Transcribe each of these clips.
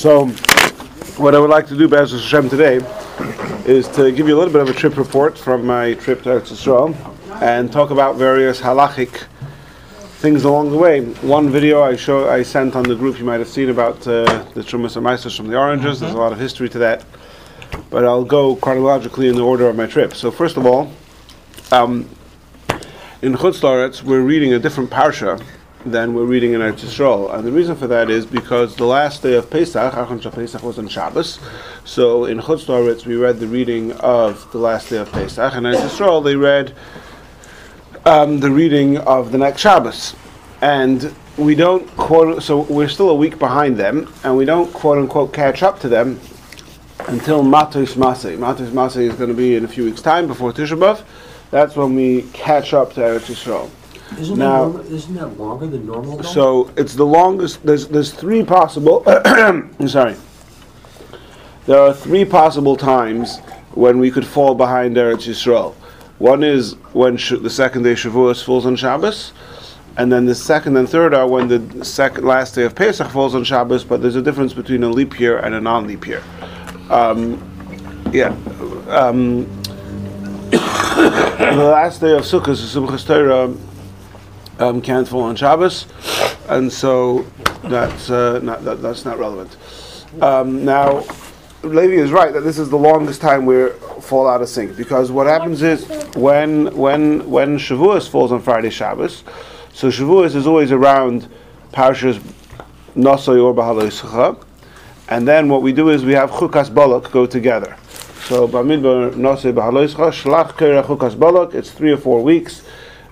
So what I would like to do, Be'ezras Hashem, today is to give you a little bit of a trip report from my trip to Eretz Yisrael and talk about various halachic things along the way. One video I sent on the group you might have seen about the Trumas and Ma'asros from the oranges. There's a lot of history to that. But I'll go chronologically in the order of my trip. So first of all, in Chutz La'aretz, we're reading a different parsha than we're reading in Eretz Yisrael. And the reason for that is because the last day of Pesach, Achron Pesach, was on Shabbos. So in Chutz La'aretz, we read the reading of the last day of Pesach. And in Eretz Yisrael, they read the reading of the next Shabbos. And we don't, quote, so we're still a week behind them, and we don't, quote unquote, catch up to them until Matos-Masei. Matos-Masei is going to be in a few weeks' time, before Tisha B'Av. That's when we catch up to Eretz Yisrael. Isn't that longer than normal, though? So it's the longest. There's three possible. I'm sorry. There are three possible times when we could fall behind Eretz Yisrael. One is when the second day Shavuot falls on Shabbos, and then the second and third are when the last day of Pesach falls on Shabbos. But there's a difference between a leap year and a non-leap year. The last day of Sukkot, the Simchas Torah, can't fall on Shabbos, and so that's not relevant. Now, Levi is right that this is the longest time we fall out of sync, because what happens is when Shavuos falls on Friday Shabbos, so Shavuos is always around Parshas Naso or B'Haloscha, and then what we do is we have Chukas Balak go together. So Bamidbar, Naso, B'Haloscha, Shlach, Korach, Chukas Balak. It's 3 or 4 weeks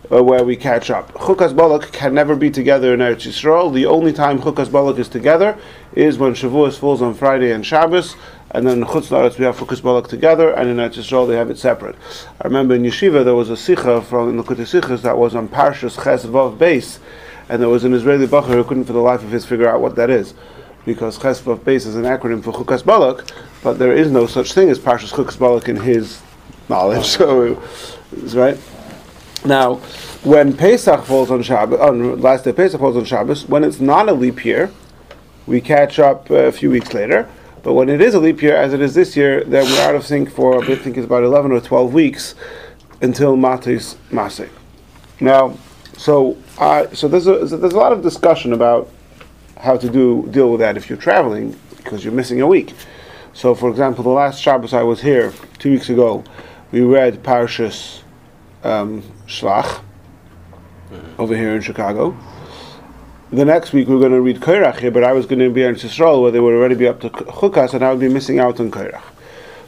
where we catch up. Chukas Balak can never be together in Eretz Yisrael. The only time Chukas Balak is together is when Shavuos falls on Friday and Shabbos, and then in Chutz La'aretz we have Chukas Balak together, and in Eretz Yisrael they have it separate. I remember in Yeshiva there was a Sikha from the Likutei Sichos that was on Parshas Ches Vav Beis, and there was an Israeli bacher who couldn't for the life of his figure out what that is, because Ches Vav Beis is an acronym for Chukas Balak, but there is no such thing as Parshas Chukas Balak in his knowledge. So, right? Now, when Pesach falls on Shabbos, on last day Pesach falls on Shabbos, when it's not a leap year, we catch up a few weeks later. But when it is a leap year, as it is this year, then we're out of sync for, I think it's about 11 or 12 weeks until Matos Masei. Now, there's a lot of discussion about how to deal with that if you're traveling, because you're missing a week. So, for example, the last Shabbos I was here, 2 weeks ago, we read Parshas Shlach over here in Chicago. The next week we're going to read Korach here, but I was going to be in Yisrael where they would already be up to Chukas, and I would be missing out on Korach.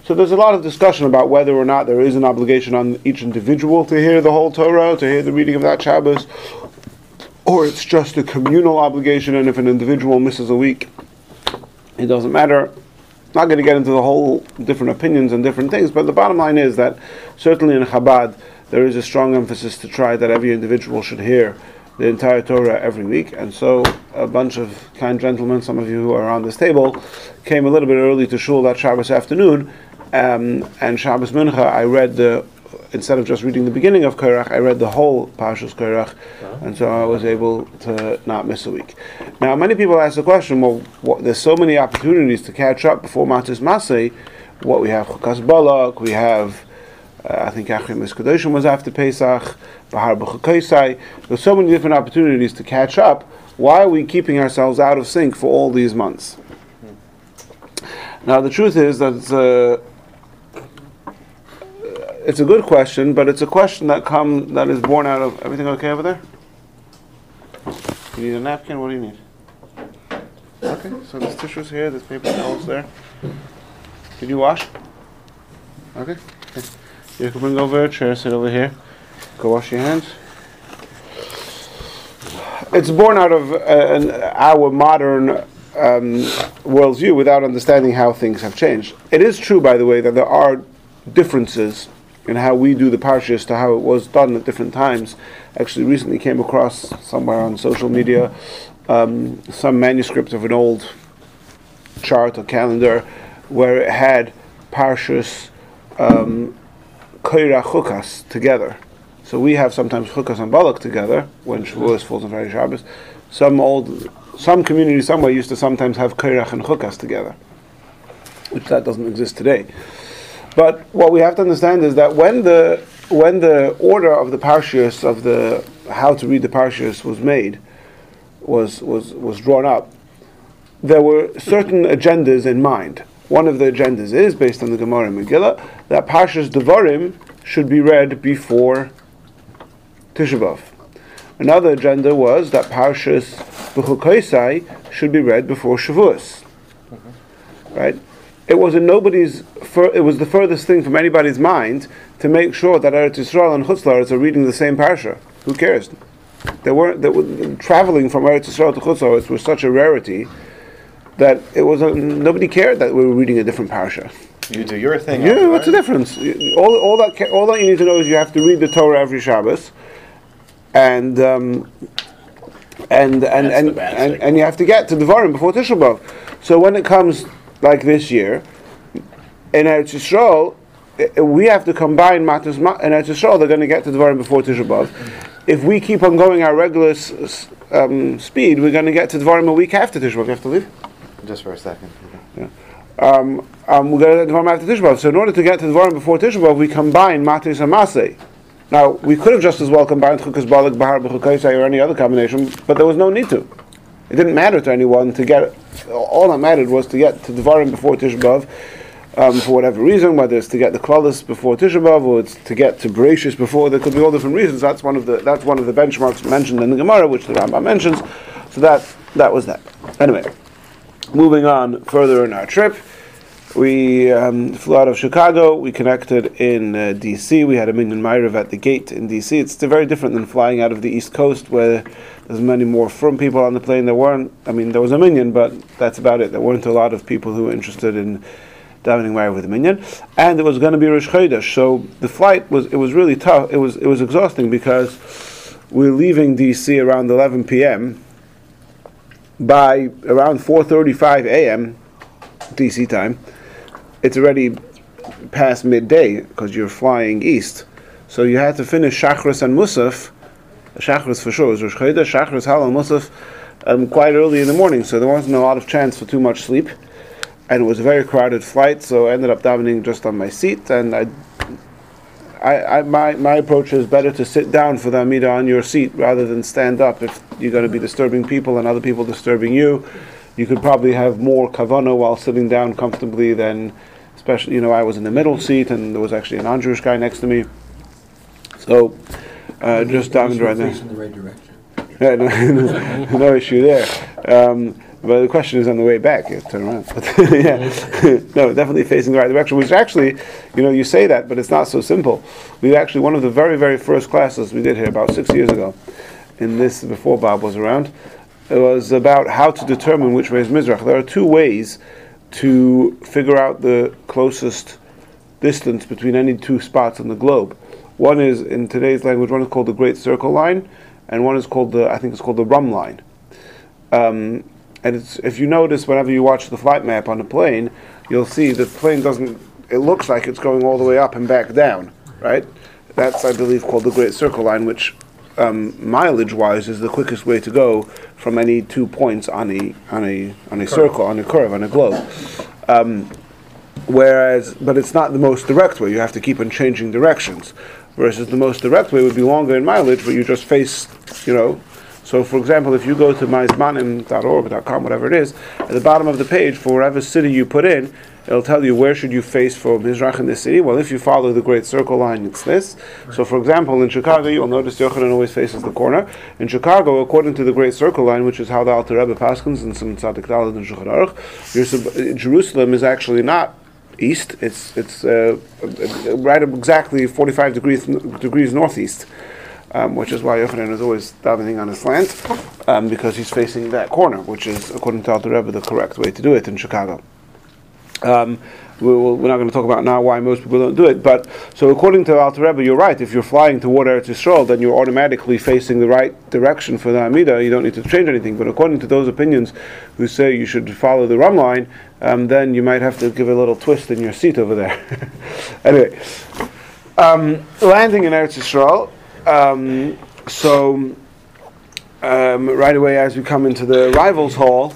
So there's a lot of discussion about whether or not there is an obligation on each individual to hear the whole Torah, to hear the reading of that Shabbos, or it's just a communal obligation, and if an individual misses a week, it doesn't matter. Not going to get into the whole different opinions and different things, but the bottom line is that certainly in Chabad there is a strong emphasis to try that every individual should hear the entire Torah every week. And so a bunch of kind gentlemen, some of you who are on this table, came a little bit early to shul that Shabbos afternoon, and Shabbos Mincha I read instead of just reading the beginning of Korach, I read the whole Parshas Korach, and so I was able to not miss a week. Now, many people ask the question, well, there's so many opportunities to catch up before Matos Masei. What we have Chukas Balak, we have, I think Achim Eskadoshim was after Pesach, Bahar B'Chukosai. There's so many different opportunities to catch up. Why are we keeping ourselves out of sync for all these months? Now, the truth is that it's a good question, but it's a question that is born out of everything. Okay over there? You need a napkin? What do you need? Okay, so there's tissues here, there's paper towels there. Did you wash? Okay. You can bring over a chair, sit over here. Go wash your hands. It's born out of our modern worldview without understanding how things have changed. It is true, by the way, that there are differences in how we do the parshas to how it was done at different times. Actually, recently came across somewhere on social media some manuscript of an old chart or calendar where it had parshas Korach Chukas together. So we have sometimes Chukas and Balak together when Shavuos falls on Friday Shabbos. Some old some community somewhere used to sometimes have Korach and Chukas together, which that doesn't exist today. But what we have to understand is that when the order of the parshas, of the how to read the parshas was made, was drawn up, there were certain agendas in mind. One of the agendas is, based on the Gemara Megillah, that Parshas Dvarim should be read before Tisha B'Av. Another agenda was that Parshas B'Chukosai should be read before Shavuos. Right? It was in nobody's. It was the furthest thing from anybody's mind to make sure that Eretz Yisrael and Chutz La'aretz are reading the same parsha. Who cares? They were traveling from Eretz Yisrael to Chutz La'aretz was such a rarity that it was nobody cared that we were reading a different parsha. You do your thing. Yeah, what's the difference? All that you need to know is you have to read the Torah every Shabbos, and you have to get to Dvarim before Tisha B'Av. So when it comes. Like this year, in Eretz Yisrael, we have to combine Matos-Masei. In Eretz Yisrael, they're going to get to Dvarim before Tisha B'Av. If we keep on going our regular speed, we're going to get to Dvarim a week after Tisha B'Av. You have to leave? Just for a second. Yeah. We're going to get Dvarim after Tisha B'Av. So in order to get to Dvarim before Tisha B'Av, we combine Matos-Masei. Now, we could have just as well combined Chukas Balak, Bahar, B'Chukosai, or any other combination, but there was no need to. It didn't matter to anyone to get. All that mattered was to get to Dvarim before Tisha B'Av, for whatever reason, whether it's to get the Klalas before Tisha B'Av or it's to get to Bereshis before. There could be all different reasons. That's one of the benchmarks mentioned in the Gemara, which the Rambam mentions. So that was that. Anyway, moving on further in our trip, we flew out of Chicago. We connected in D.C. We had a Minyan Ma'ariv at the gate in D.C. It's very different than flying out of the East Coast, where there's many more from people on the plane. There was a Minyan, but that's about it. There weren't a lot of people who were interested in davening Ma'ariv with a Minyan. And it was going to be Rosh Chodesh, so the flight was really tough. It was exhausting because we're leaving D.C. around 11 p.m. By around 4:35 a.m. D.C. time, it's already past midday because you're flying east. So you had to finish Shachris and Musaf. Shachris for sure is Rosh Chodesh, Shachris, Halal, Musaf quite early in the morning. So there wasn't a lot of chance for too much sleep. And it was a very crowded flight, so I ended up davening just on my seat. And my approach is better to sit down for the Amida on your seat rather than stand up if you're going to be disturbing people and other people disturbing you. You could probably have more kavana while sitting down comfortably than, especially, I was in the middle seat and there was actually a non-Jewish guy next to me. So, just down right there. In the right direction. Yeah, no issue there. But the question is on the way back. You have to turn around. But yeah, no, definitely facing the right direction. Which actually, you say that, but it's not so simple. We actually, one of the very, very first classes we did here about 6 years ago, before Bob was around, it was about how to determine which way is Mizrach. There are two ways to figure out the closest distance between any two spots on the globe. One is, in today's language, one is called the Great Circle Line, and one is called the Rum Line. And it's, if you notice, whenever you watch the flight map on the plane, you'll see the plane it looks like it's going all the way up and back down, right? That's, I believe, called the Great Circle Line, which mileage-wise, is the quickest way to go from any 2 points on a circle, on a curve, on a globe. But it's not the most direct way. You have to keep on changing directions. Versus the most direct way would be longer in mileage, but you just face, So, for example, if you go to myzmanim.org.com, whatever it is, at the bottom of the page, for whatever city you put in, it'll tell you where should you face for Mizrach in this city. Well, if you follow the Great Circle Line, it's this. So, for example, in Chicago, you'll notice Yochanan always faces the corner. In Chicago, according to the Great Circle Line, which is how the Alter Rebbe paskins and some Tzadik Daled and Shulchan Aruch, Jerusalem is actually not east. It's right exactly 45 degrees northeast. Which is why Yochanan is always davening on his slant, because he's facing that corner, which is, according to Alter Rebbe, the correct way to do it in Chicago. We're not going to talk about now why most people don't do it, but so according to Alter Rebbe, you're right. If you're flying toward Eretz Yisrael, then you're automatically facing the right direction for the Amida. You don't need to change anything. But according to those opinions who say you should follow the Rum Line, then you might have to give a little twist in your seat over there. Anyway, landing in Eretz Yisrael. So right away as we come into the Rivals Hall,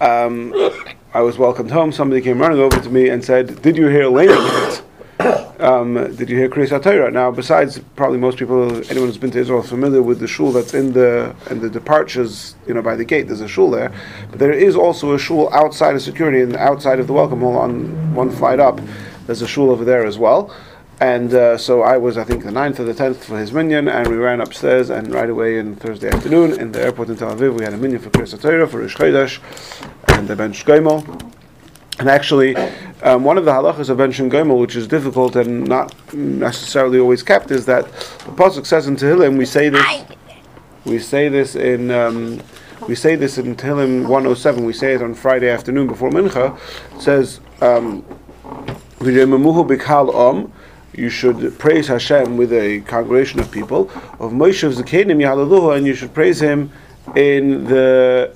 I was welcomed home. Somebody came running over to me and said, "Did you hear Leinah? Did you hear Kriyas HaTorah?" Now, besides probably most people, anyone who's been to Israel is familiar with the shul that's in the departures, by the gate. There's a shul there, but there is also a shul outside of security and outside of the welcome hall on one flight up. There's a shul over there as well. And so I was, I think, the 9th or the 10th for his minyan, and we ran upstairs, and right away in Thursday afternoon, in the airport in Tel Aviv, we had a minyan for Kriyas HaTorah, for Rosh Chodesh, and the Ben Shgemo. And actually, one of the halachas of Ben Shgemo, which is difficult and not necessarily always kept, is that the pasuk says in Tehillim, we say this in Tehillim 107. We say it on Friday afternoon before mincha. It says, "V'yememuhu b'kal om." You should praise Hashem with a congregation of people. Of Moshe Zakenim Yahalaluhu, and you should praise him in the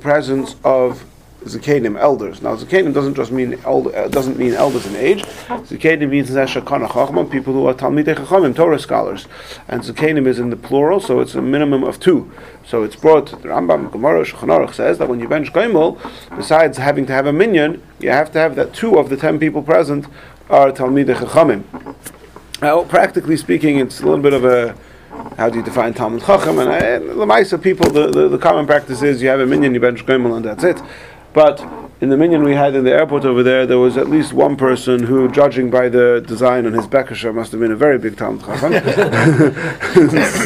presence of Zakenim, elders. Now, Zakenim doesn't just mean elders in age. Zakenim means Neshakana Chachma, people who are Talmidei Chachamim, Torah scholars. And Zakenim is in the plural, so it's a minimum of two. So it's brought to the Rambam, Gemara, Shulchan Aruch says that when you bench Goimel, besides having to have a minyan, you have to have that 2 of the 10 people present are Talmidei Chachamim. Now, practically speaking, it's a little bit of a, how do you define Talmud Chacham? And Lamaisa people, the common practice is you have a minyan, you bench Goimel, and that's it. But in the minyan we had in the airport over there, there was at least one person who, judging by the design on his bekasha, must have been a very big Talmud Chacham.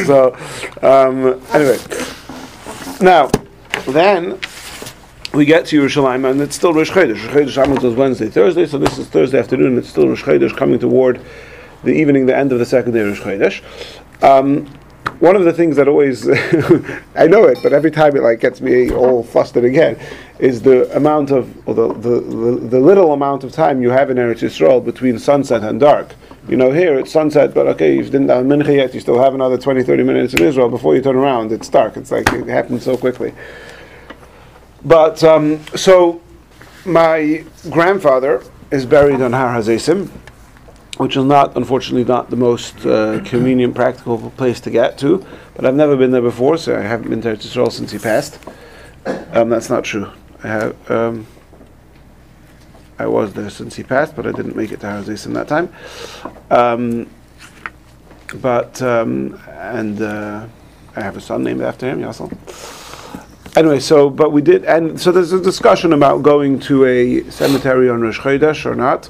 So, anyway. Now, then we get to Yerushalayim, and it's still Rosh Chodesh. Rosh Chodesh Amos was Wednesday, Thursday, so this is Thursday afternoon. It's still Rosh Chodesh coming toward the evening, the end of the second day of Rosh Chodesh. One of the things that always, I know it, but every time it gets me all flustered again, is the amount of, or the little amount of time you have in Eretz Yisrael between sunset and dark. Here it's sunset, but okay, you didn't have mincha yet, you still have another 20-30 minutes in Israel before you turn around, it's dark. It's like it happened so quickly. But, so, my grandfather is buried on Har HaZeitim, which is unfortunately not the most convenient, practical place to get to. But I've never been there before, so I haven't been to Eretz Yisrael since he passed. That's not true. I was there since he passed, but I didn't make it to Har HaZeitim that time. I have a son named after him, Yassel. Anyway, so there's a discussion about going to a cemetery on Rosh Chodesh or not.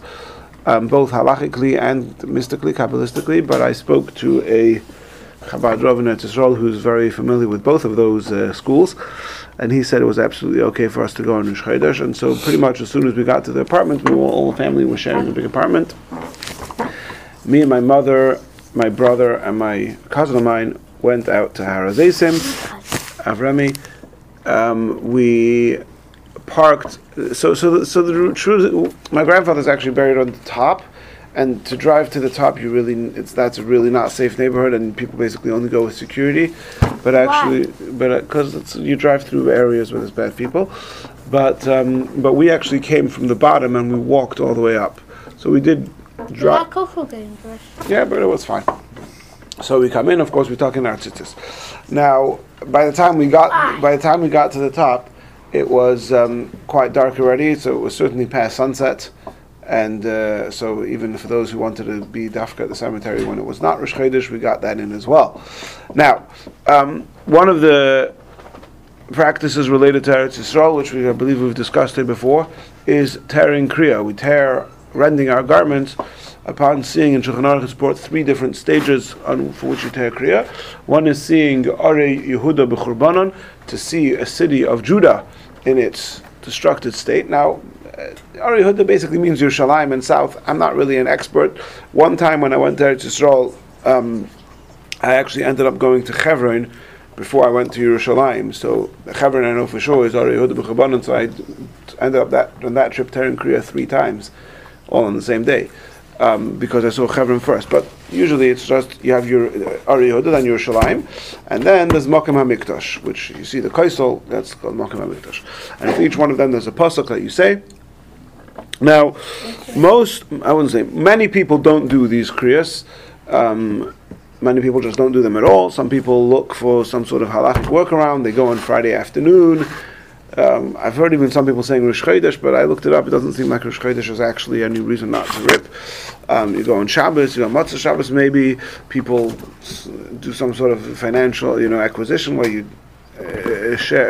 Both halachically and mystically, kabbalistically, but I spoke to a Chabad Rav in Eretz Yisrael who's very familiar with both of those schools, and he said it was absolutely okay for us to go on Rosh Chodesh. And so pretty much as soon as we got to the apartment, all the family was sharing a big apartment. Me and my mother, my brother, and my cousin of mine went out to Har HaZeitim, Avrami. We parked, my grandfather's actually buried on the top, and to drive to the top, that's a really not safe neighborhood, and people basically only go with security. But actually, because you drive through areas where there's bad people, but we actually came from the bottom and we walked all the way up. So we did drop. Yeah, but it was fine. So we come in. Of course, we're talking our tzitzis. Now, by the time we got to the top, it was quite dark already, so it was certainly past sunset. And so even for those who wanted to be dafka at the cemetery when it was not Rosh Chodesh, we got that in as well. Now, one of the practices related to Eretz Yisrael, which I believe we've discussed here before, is tearing kriya. We rending our garments upon seeing, in Shulchan Aruch has brought 3 different stages for which you tear kriya. One is seeing Arei Yehuda B'Churbanon, to see a city of Judah in its destructed state. Now, Arei Yehuda basically means Yerushalayim and south. I'm not really an expert. One time when I went to Eretz Yisrael, I actually ended up going to Chevron before I went to Yerushalayim. So Chevron, I know for sure, is Arei Yehuda B'Churbanon, so I ended up on that trip tearing kriya 3 times, all on the same day. Because I saw Chevron first, but usually it's just you have your Arei Yehuda, then Yerushalayim, and then there's Maqam HaMikdash, which you see the Kosel, that's called Maqam HaMikdash, and for each one of them there's a pasuk that you say. Now, many people don't do these kriyas. Many people just don't do them at all. Some people look for some sort of halachic workaround. They go on Friday afternoon. I've heard even some people saying Rosh Chodesh, but I looked it up. It doesn't seem like Rosh Chodesh is actually any reason not to rip. You go on Shabbos, you go on Matzah Shabbos. Maybe people do some sort of financial, acquisition where you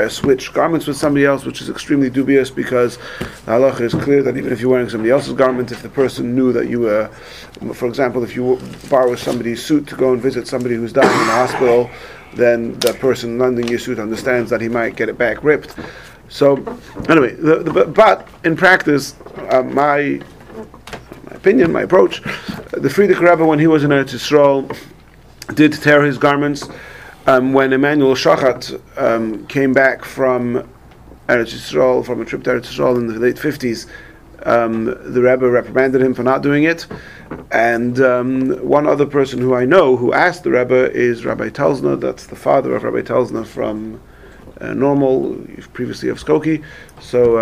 switch garments with somebody else, which is extremely dubious because the halacha is clear that even if you're wearing somebody else's garment, if the person knew that you were, for example, if you borrow somebody's suit to go and visit somebody who's dying in the hospital, then the person lending your suit understands that he might get it back ripped. So, anyway, but in practice, my opinion, my approach, the Friedrich Rebbe, when he was in Eretz Yisrael, did tear his garments. When Emmanuel Shachat came back from Eretz Yisrael, from a trip to Eretz Yisrael in the late 50s, the Rebbe reprimanded him for not doing it. And one other person who I know who asked the Rebbe is Rabbi Talzner. That's the father of Rabbi Talzner from Normal, previously of Skokie. So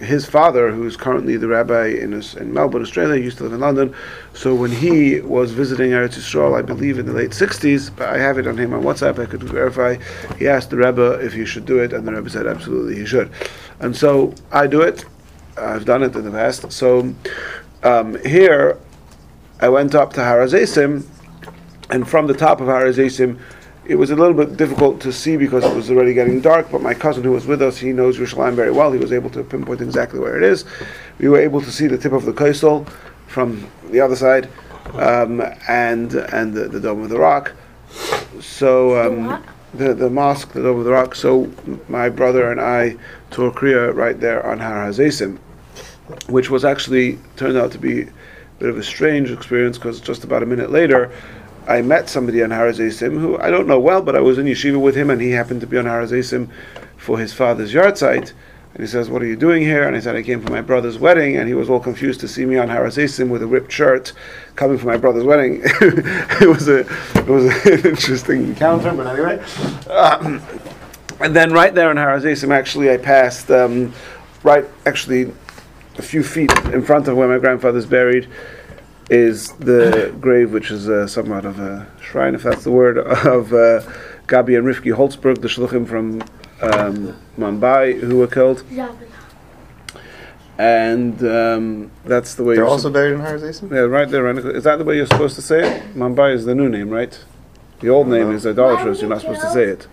his father, who's currently the rabbi in Melbourne, Australia, used to live in London. So when he was visiting Eretz Yisrael, I believe in the late 60s, but I have it on him on WhatsApp, I could verify, he asked the Rebbe if he should do it, and the Rebbe said absolutely he should. And so I do it. I've done it in the past. So here I went up to Har HaZeitim, and from the top of Har HaZeitim, it was a little bit difficult to see because it was already getting dark, but my cousin who was with us, he knows Yerushalayim very well. He was able to pinpoint exactly where it is. We were able to see the tip of the Kosel from the other side, and the Dome of the Rock. So the mosque, the Dome of the Rock. So my brother and I tore kriya right there on Har HaZeitim, which was actually turned out to be a bit of a strange experience because just about a minute later, I met somebody on Har HaZeitim who I don't know well, but I was in yeshiva with him, and he happened to be on Har HaZeitim for his father's yahrzeit. And he says, "What are you doing here?" And I said, "I came for my brother's wedding," and he was all confused to see me on Har HaZeitim with a ripped shirt coming for my brother's wedding. It was an interesting encounter, but anyway. And then right there in Har HaZeitim, actually, I passed a few feet in front of where my grandfather's buried is the grave, which is somewhat of a shrine, if that's the word, of Gabi and Rifki Holzberg, the shluchim from Mumbai, who were killed. And that's the way... They're also buried in Har HaZeitim? Yeah, right there. Is that the way you're supposed to say it? Mumbai is the new name, right? The old name is idolatrous. You're not supposed to say it.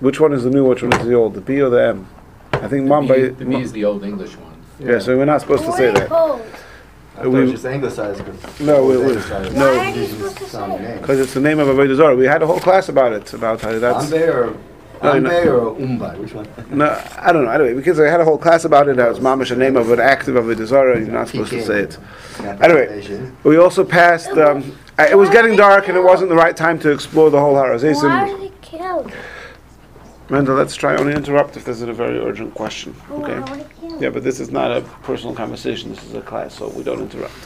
Which one is the new, which one is the old? The B or the M? I think the Mumbai... The B is the old English one. Yeah, so we're not supposed to say that. We were just anglicized. No, it was. No, because it's the name of Avodah Zarah. We had a whole class about it. About how that's. Ambe or Umbai? Which one? No, I don't know. Anyway, because I had a whole class about it. That was mamish a name of an active Avodah Zarah. You're not supposed to say it. Anyway, we also passed. It was getting dark, and it wasn't the right time to explore the whole Har HaZeitim. Why are they killed? Amanda, let's try only interrupt if there's a very urgent question. Okay. Yeah, but this is not a personal conversation. This is a class, so we don't interrupt.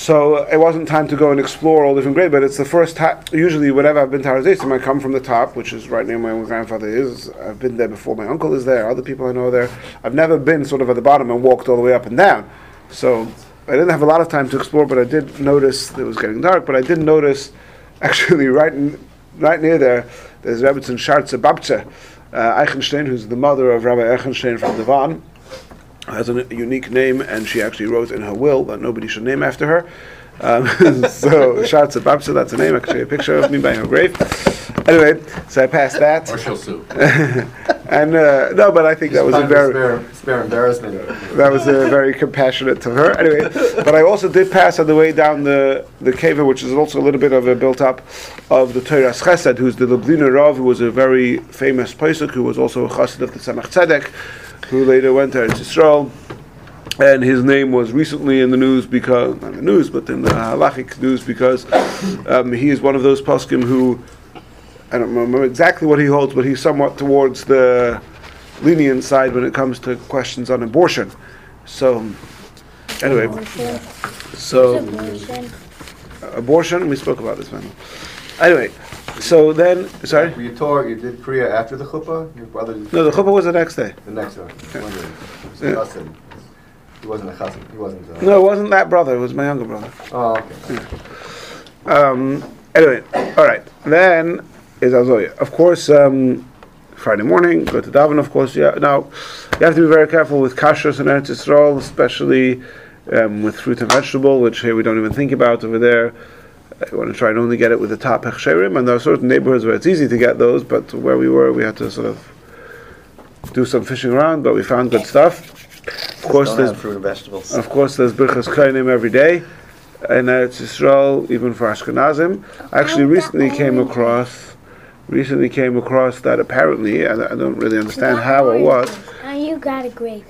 So it wasn't time to go and explore all different grades, but it's the first time. Usually, whenever I've been to Har HaZeitim, I come from the top, which is right near where my grandfather is. I've been there before. My uncle is there. Other people I know are there. I've never been sort of at the bottom and walked all the way up and down. So I didn't have a lot of time to explore, but I did notice it was getting dark. But I did notice, actually, right near there, there's Rebbetzin Shartze Babtze Eichenstein, who's the mother of Rabbi Eichenstein from Devon, has a unique name, and she actually wrote in her will that nobody should name after her. So Shartze Babtze, that's her name. Actually, a picture of me by her grave. Anyway, so I passed that. Or she'll sue. And no, but I think that was a very spare embarrassment. That was very compassionate to her. Anyway, but I also did pass on the way down the cave, which is also a little bit of a built up of the Toras Chesed, who's the Lubliner Rav, who was a very famous posek, who was also a chassid of the Tzemach Tzedek, who later went to Eretz Yisrael. And his name was recently in the news because not in the news, but in the halachic news because he is one of those poskim who. I don't remember exactly what he holds, but he's somewhat towards the lenient side when it comes to questions on abortion. So, anyway, abortion. We spoke about this one. Anyway, so then, sorry. You did kriya after the chuppah. Your brother. No, the chuppah was the next day. The next one. Yeah. He wasn't a chassid. He wasn't. No, it wasn't that brother. It was my younger brother. Oh, okay. Yeah. Anyway, all right. Then is Azoya. Of course, Friday morning, go to Davin, of course. Yeah. Now, you have to be very careful with kashrus and Eretz Yisrael, especially with fruit and vegetable, which here we don't even think about over there. You want to try and only get it with the top hechsherim, and there are certain neighborhoods where it's easy to get those, but where we were, we had to sort of do some fishing around, but we found good stuff. Of course, there's fruit and vegetables. Of course, there's birchas kainim every day in Eretz Yisrael, even for Ashkenazim. I actually recently came across that apparently, and I don't really understand how or what. You got a grape.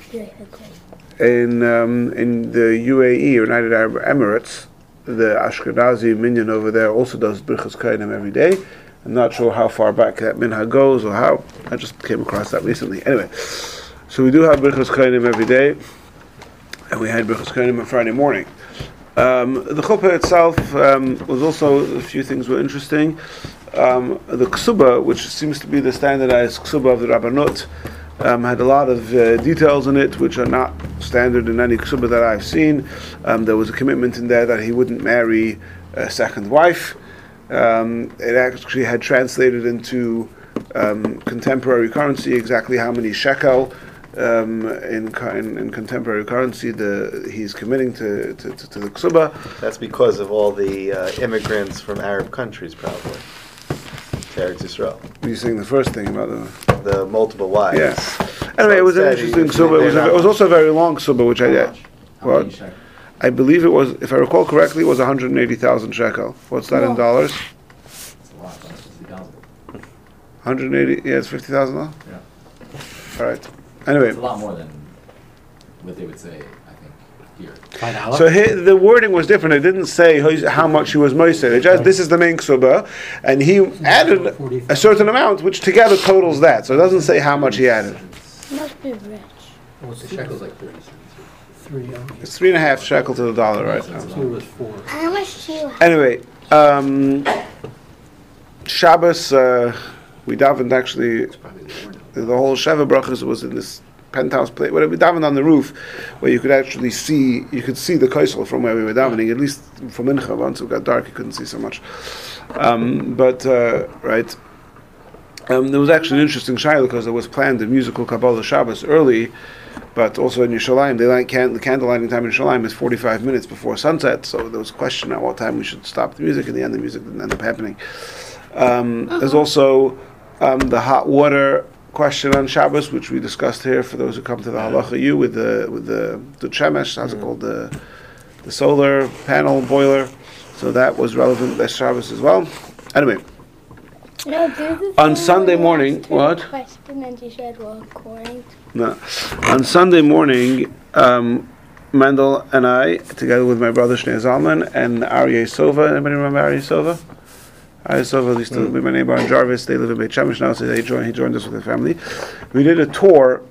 In the UAE, United Arab Emirates, the Ashkenazi minyan over there also does birchas kainim every day. I'm not sure how far back that minhag goes or how. I just came across that recently. Anyway, so we do have birchas kainim every day, and we had birchas kainim on Friday morning. The chuppah itself was also, a few things were interesting. The ksuba, which seems to be the standardized ksuba of the Rabbanut, had a lot of details in it which are not standard in any ksuba that I've seen. There was a commitment in there that he wouldn't marry a second wife. It actually had translated into contemporary currency exactly how many shekel in contemporary currency he's committing to the ksuba. That's because of all the immigrants from Arab countries, probably. Eretz Yisrael. You're saying the first thing about the multiple wives. Yes. Yeah. Anyway, so it was an interesting suba. It was also a very long suba, which I believe it was, if I recall correctly, it was 180,000 shekel. What's that in dollars? It's a lot. That's just the gospel. 180, yeah, it's $50,000? Yeah. All right. Anyway. It's a lot more than what they would say, I think, here. So here, the wording was different. It didn't say how much he was moiseh. This is the main ksuba, and he added a certain amount, which together totals that. So it doesn't say how much he added. He must be rich. What's the shekel's like 30 cents? It's 3.5 shekel to the dollar right now. How much do you have? Anyway, Shabbos, we davened actually, the whole Sheva Brachas was in this penthouse place. Well, we davened on the roof where you could actually see, the Kosel from where we were davening, at least from Mincha. Once it got dark, you couldn't see so much. Right. There was actually an interesting shayla because there was planned a musical Kabbalah Shabbos early, but also in Yerushalayim, the candle lighting time in Yerushalayim is 45 minutes before sunset, so there was a question at what time we should stop the music. In the end, the music didn't end up happening. There's also the hot water question on Shabbos, which we discussed here for those who come to the Halacha U with the Shemesh, how's it called, the solar panel boiler. So that was relevant this Shabbos as well. Anyway. On Sunday morning, what? Question and you said, well, according to no. On Sunday morning, Mendel and I, together with my brother Shnei Zalman and Aryeh Sova. Anybody remember Aryeh Sova? Aryeh Sova used to live with my neighbor on Jarvis. They live in Beit Shemesh now, so he joined us with their family. We did a tour,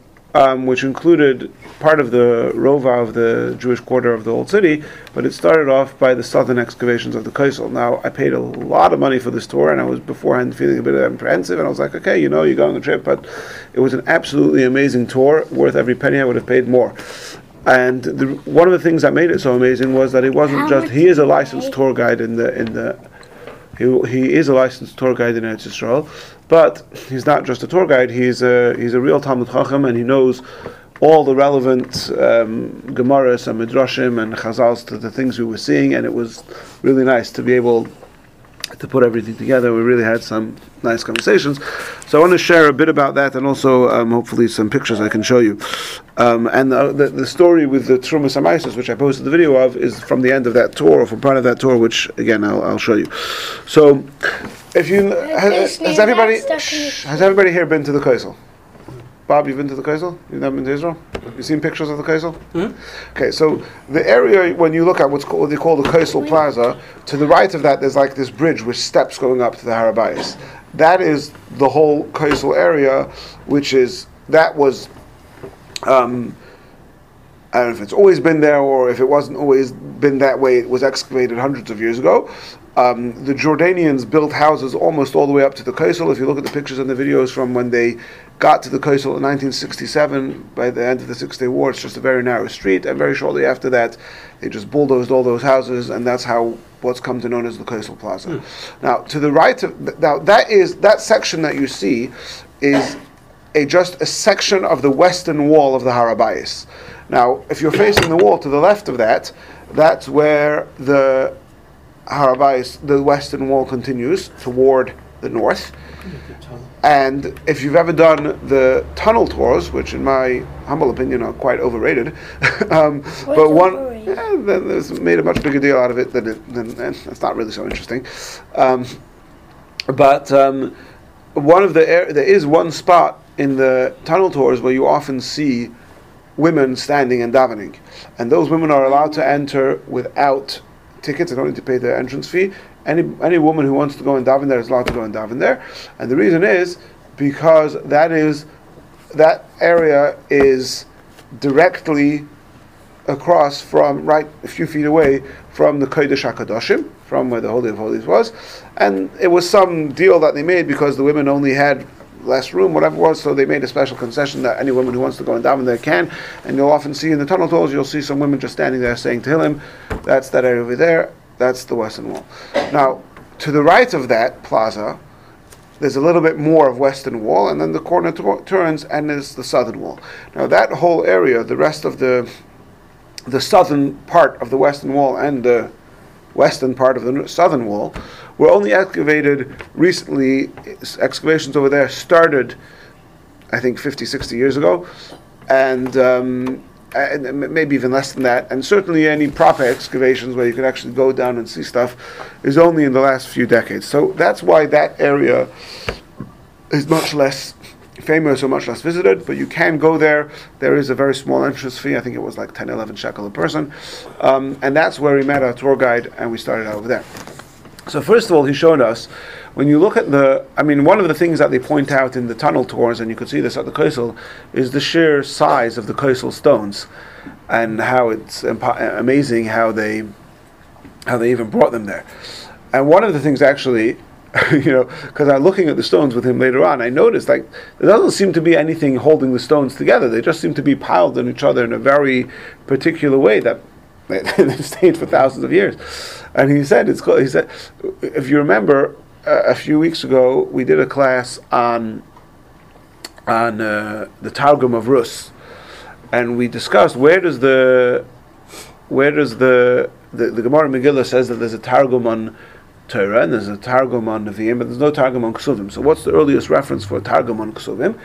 which included part of the Rova of the Jewish quarter of the Old City, but it started off by the southern excavations of the Kosel. Now, I paid a lot of money for this tour, and I was beforehand feeling a bit apprehensive, and I was like, okay, you go on the trip, but it was an absolutely amazing tour, worth every penny. I would have paid more. And one of the things that made it so amazing was that it wasn't just, he is a licensed tour guide he is a licensed tour guide in Eretz Yisrael, but he's not just a tour guide. He's a real Talmud Chacham, and he knows all the relevant Gemaras and Midrashim and Chazals to the things we were seeing. And it was really nice to be able to put everything together. We really had some nice conversations. So I want to share a bit about that, and also hopefully some pictures I can show you. And the story with the Trumas and Ma'asros, which I posted the video of, is from the end of that tour, or from part of that tour, which again I'll show you. So, if you has everybody here been to the Kosel? Bob, you've been to the Kosel? You've never been to Israel? You've seen pictures of the Kosel? Mm-hmm. Okay, so the area, when you look at what they call the Kosel Plaza, to the right of that there's like this bridge with steps going up to the Har HaBayis. That is the whole Kosel area, which was I don't know if it's always been there or if it wasn't always been that way, it was excavated hundreds of years ago. The Jordanians built houses almost all the way up to the Kosel. If you look at the pictures and the videos from when they got to the Kosel in 1967, by the end of the Six-Day War, it's just a very narrow street, and very shortly after that, they just bulldozed all those houses, and that's how what's come to known as the Kosel Plaza. Now, to the right of now, that section that you see is just a section of the western wall of the Har HaBayis. Now, if you're facing the wall to the left of that, that's where the Har HaBayis, the western wall, continues toward the north. And if you've ever done the tunnel tours, which in my humble opinion are quite overrated, but one, there's made a much bigger deal out of it than that's not really so interesting. But one of the there is one spot in the tunnel tours where you often see women standing and davening, and those women are allowed to enter without tickets. They don't need to pay their entrance fee. Any woman who wants to go and daven there is allowed to go and daven there, and the reason is because that area is directly across from, right a few feet away from the Kodesh HaKadoshim, from where the Holy of Holies was, and it was some deal that they made because the women only had less room, whatever it was, so they made a special concession that any woman who wants to go and daven there can. And you'll often see in the tunnel tours, you'll see some women just standing there saying Tehillim. That's that area over there. That's the western wall. Now, to the right of that plaza, there's a little bit more of western wall, and then the corner turns, and there's the southern wall. Now, that whole area, the rest of the southern part of the western wall and the western part of the southern wall, were only excavated recently. Excavations over there started, I think, 50, 60 years ago, and maybe even less than that. And certainly any proper excavations where you can actually go down and see stuff is only in the last few decades. So that's why that area is much less famous or much less visited, but you can go there. There is a very small entrance fee. I think it was like 10, 11 shekel a person. And that's where we met our tour guide, and we started out over there. So first of all, he showed us, when you look at one of the things that they point out in the tunnel tours, and you could see this at the Kosel, is the sheer size of the Kosel stones, and how it's amazing how they even brought them there. And one of the things actually, because I'm looking at the stones with him later on, I noticed there doesn't seem to be anything holding the stones together. They just seem to be piled on each other in a very particular way that they've stayed for thousands of years. And he said, if you remember, a few weeks ago we did a class on the Targum of Rus, and we discussed where does the Gemara Megillah says that there's a Targum on Torah and there's a Targum on Nevi'im, but there's no Targum on Ksuvim. So what's the earliest reference for a Targum on Ksuvim?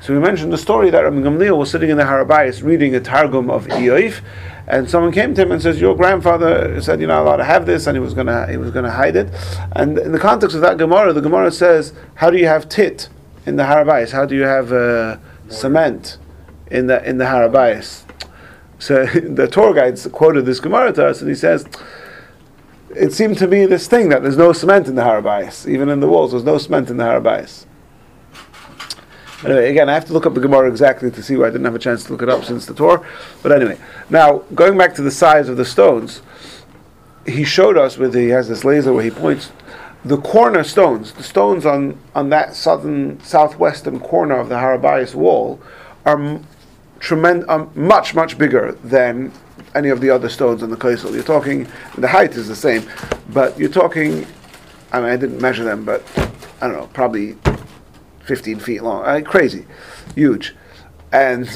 So we mentioned the story that Rabbi Gamliel was sitting in the Har HaBayis reading a Targum of Iyov, and someone came to him and says, "Your grandfather said you're not allowed to have this," and he was gonna hide it. And in the context of that Gemara, the Gemara says, "How do you have tit in the Har HaBayis? How do you have cement in the Har HaBayis?" So the tour guide quoted this Gemara to us, and he says, "It seemed to be this thing that there's no cement in the Har HaBayis, even in the walls. There's no cement in the Har HaBayis." Anyway, again, I have to look up the Gemara exactly to see why I didn't have a chance to look it up since the tour. But anyway, now, going back to the size of the stones, he showed us, he has this laser where he points, the corner stones, the stones on that southwestern corner of the Har HaBayis wall are much, much bigger than any of the other stones on the Kosel. You're talking, the height is the same, but you're talking, I didn't measure them, but I don't know, probably 15 feet long, crazy, huge. And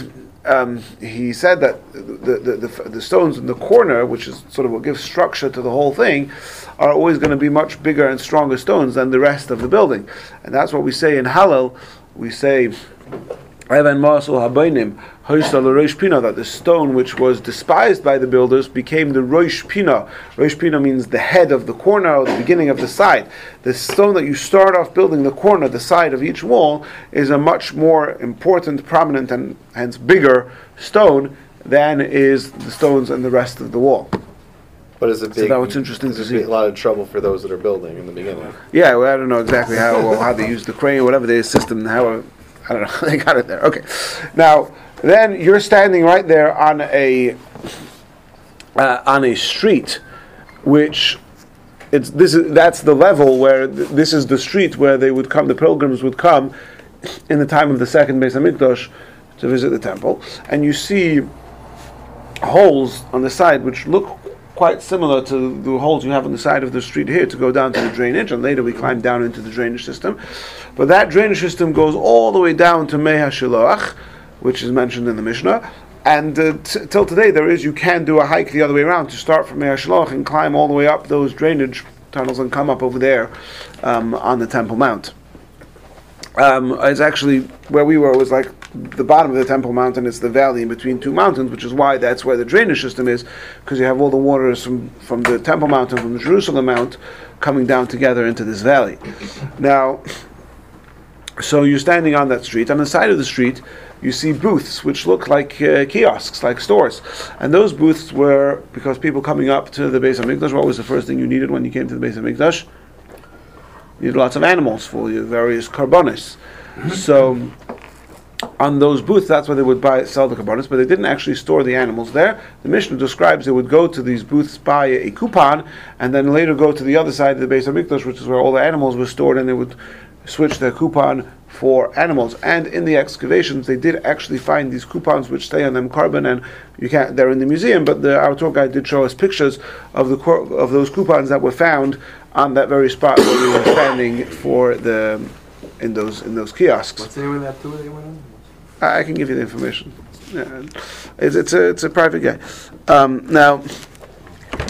he said that the stones in the corner, which is sort of what gives structure to the whole thing, are always going to be much bigger and stronger stones than the rest of the building. And that's what we say in Hallel. We say, that the stone which was despised by the builders became the Rosh Pina. Rosh Pina means the head of the corner, or the beginning of the side. The stone that you start off building, the corner, the side of each wall, is a much more important, prominent, and hence bigger stone than is the stones and the rest of the wall. But it's a lot of trouble for those that are building in the beginning. Yeah, well, I don't know exactly how they use the crane or whatever their system, I don't know. They got it there. Okay. Now, then you're standing right there on a street, which that's the level where this is the street where they would come. The pilgrims would come in the time of the second Beis HaMikdash to visit the temple, and you see holes on the side which look quite similar to the holes you have on the side of the street here to go down to the drainage, and later we climb down into the drainage system. But that drainage system goes all the way down to Mei HaShiloach, which is mentioned in the Mishnah, and till today you can do a hike the other way around to start from Mei HaShiloach and climb all the way up those drainage tunnels and come up over there on the Temple Mount. It's actually where we were was like the bottom of the Temple Mountain. It's the valley in between two mountains, which is why that's where the drainage system is, because you have all the waters from the Temple Mountain, from the Jerusalem Mount, coming down together into this valley. Now, so you're standing on that street. On the side of the street, you see booths which look like kiosks, like stores. And those booths were, because people coming up to the Beis HaMikdash, what was the first thing you needed when you came to the Beis HaMikdash? You need lots of animals for your various karbonis. So on those booths, that's where they would sell the karbonis, but they didn't actually store the animals there. The Mishnah describes they would go to these booths, buy a coupon, and then later go to the other side of the Beis HaMikdash, which is where all the animals were stored, and they would switch their coupon for animals. And in the excavations, they did actually find these coupons which stay on them carbon, and you can't. They're in the museum, but our tour guide did show us pictures of those coupons that were found on that very spot where we were standing in those kiosks. What's the name of that tour they went on? I can give you the information. Yeah. It's a private guy. Now,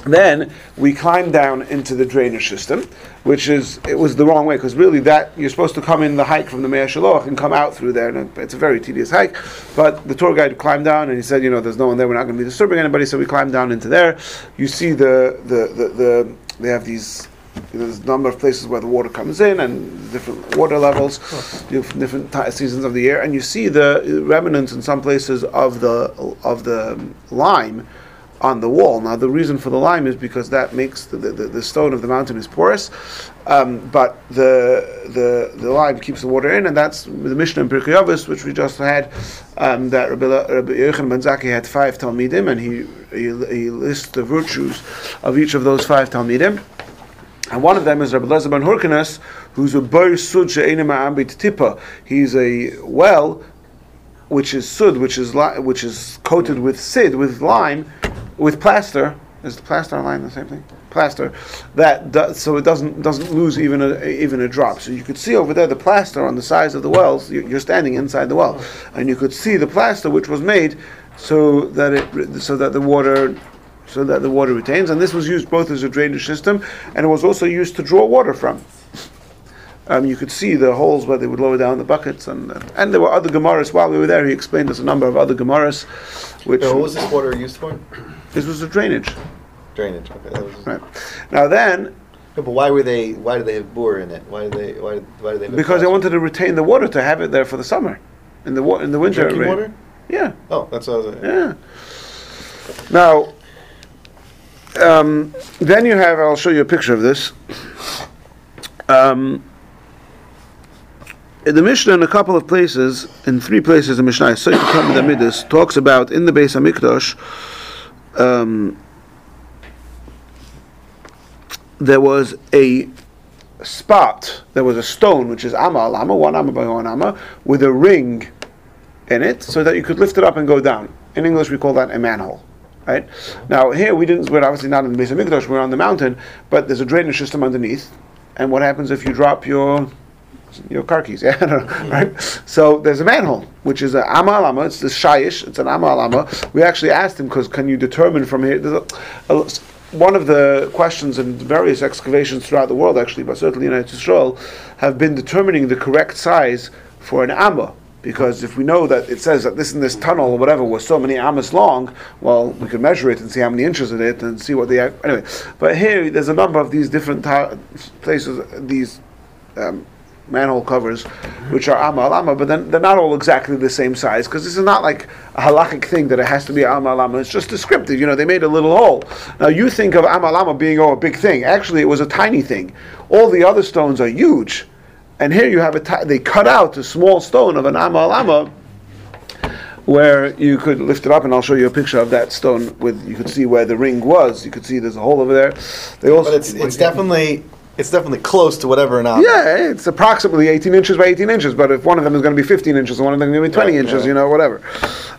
then we climb down into the drainage system, which was the wrong way, because really that you're supposed to come in the hike from the Mei HaShiloach and come out through there, and it's a very tedious hike. But the tour guide climbed down and he said, there's no one there, we're not going to be disturbing anybody, so we climbed down into there. You see they have these. There's a number of places where the water comes in and different water levels, different seasons of the year, and you see the remnants in some places of the lime on the wall. Now, the reason for the lime is because that makes the stone of the mountain is porous, but the lime keeps the water in, and that's the Mishnah in Pirkei Avos, which we just had, that Rabbi Yochanan ben Zakkai had 5 Talmidim, and he lists the virtues of each of those 5 Talmidim. And one of them is Rabbi Elazar ben Hyrcanus, who's a bar sud she'eina ma'ambit tipa. He's a well, which is sud, which is coated with lime, with plaster. Is the plaster and lime the same thing? Plaster. So it doesn't lose even a drop. So you could see over there the plaster on the sides of the wells. You're standing inside the well, and you could see the plaster which was made so that the water retains, and this was used both as a drainage system, and it was also used to draw water from. You could see the holes where they would lower down the buckets, and there were other Gemaras. While we were there, he explained us a number of other Gemaras. What was this water used for? This was a drainage. Drainage. Okay. That was right. Now then. No, but why were they? Why did they have bore in it? Why did they? Have because they wanted to retain the water to have it there for the summer, in the winter. Drinking water. Yeah. Oh, that's what I was. Yeah. Now. Then you have, I'll show you a picture of this. In the Mishnah, in 3 places, the Mishnah, talks about in the Beis HaMikdash, there was a spot, there was a stone, which is Amma al Amma, 1 Amma by 1 Amma, with a ring in it, so that you could lift it up and go down. In English, we call that a manhole. Right? Now here we're obviously not in the Beis HaMikdash, we're on the mountain, but there's a drainage system underneath, and what happens if you drop your car keys? Yeah, I don't know, right? So there's a manhole, which is an Amal Amma, it's the Shayish, it's an Amal Amma. We actually asked him, because can you determine from here, one of the questions in various excavations throughout the world actually, but certainly in Eretz Yisrael, have been determining the correct size for an Amma. Because if we know that it says that this in this tunnel or whatever was so many amas long, well, we can measure it and see how many inches in it and see what the anyway. But here, there's a number of these different places, these manhole covers, which are amma al amma, but then they're not all exactly the same size, because this is not like a halachic thing that it has to be amma al amma. It's just descriptive. They made a little hole. Now you think of amma al amma being a big thing. Actually, it was a tiny thing. All the other stones are huge. And here you have they cut out a small stone of an amalama, where you could lift it up, and I'll show you a picture of that stone. You could see where the ring was. You could see there's a hole over there. They also, but it's definitely close to whatever an amalama. Yeah, it's approximately 18 inches by 18 inches. But if one of them is going to be 15 inches, and one of them is going to be 20 inches, you know, whatever.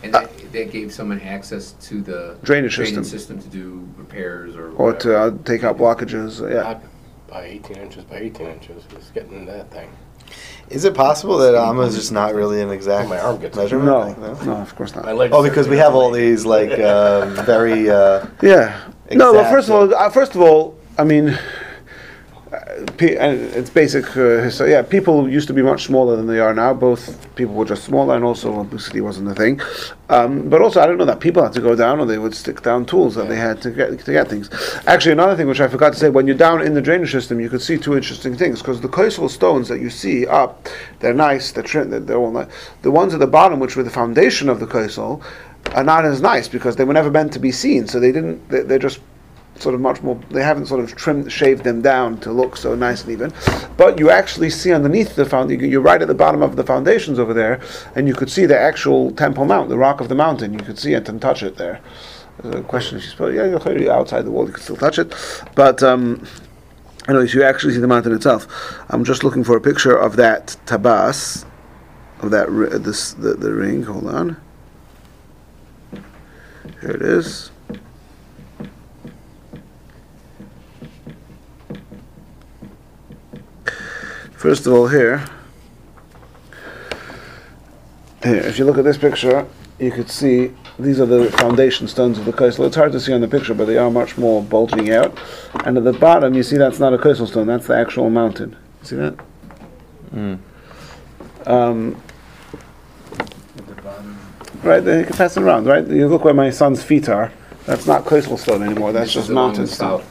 And that gave someone access to the drainage system to do repairs or to take out blockages. Yeah. By 18 inches by 18 inches. It's getting into that thing. Is it possible that Amma is just not really an exact measurement? No, of course not. Because we have all these very exact. No, well, first of all, I mean, it's basic. People used to be much smaller than they are now. Both people were just smaller, and also obesity wasn't a thing. But also, I don't know that people had to go down, or they would stick down tools that they had to get things. Actually, another thing which I forgot to say: when you're down in the drainage system, you could see two interesting things, because the Kosel stones that you see up, they're nice. They're all nice. The ones at the bottom, which were the foundation of the Kosel, are not as nice because they were never meant to be seen. So they didn't. They're just sort of much more, they haven't sort of shaved them down to look so nice and even, but you actually see underneath the foundation, you're right at the bottom of the foundations over there, and you could see the actual Temple Mount, the rock of the mountain. You could see it and touch it there. The question is, you're clearly outside the wall, you can still touch it, but anyways, you actually see the mountain itself. I'm just looking for a picture of that tabas, of that the ring. Hold on, here it is. First of all, here, if you look at this picture, you could see these are the foundation stones of the Kosel. It's hard to see on the picture, but they are much more bulging out. And at the bottom, you see that's not a Kosel stone, that's the actual mountain. See that? Mm. At the bottom. Right, then you can pass it around, right? You look where my son's feet are. That's not Kosel stone anymore, that's just mountain stone.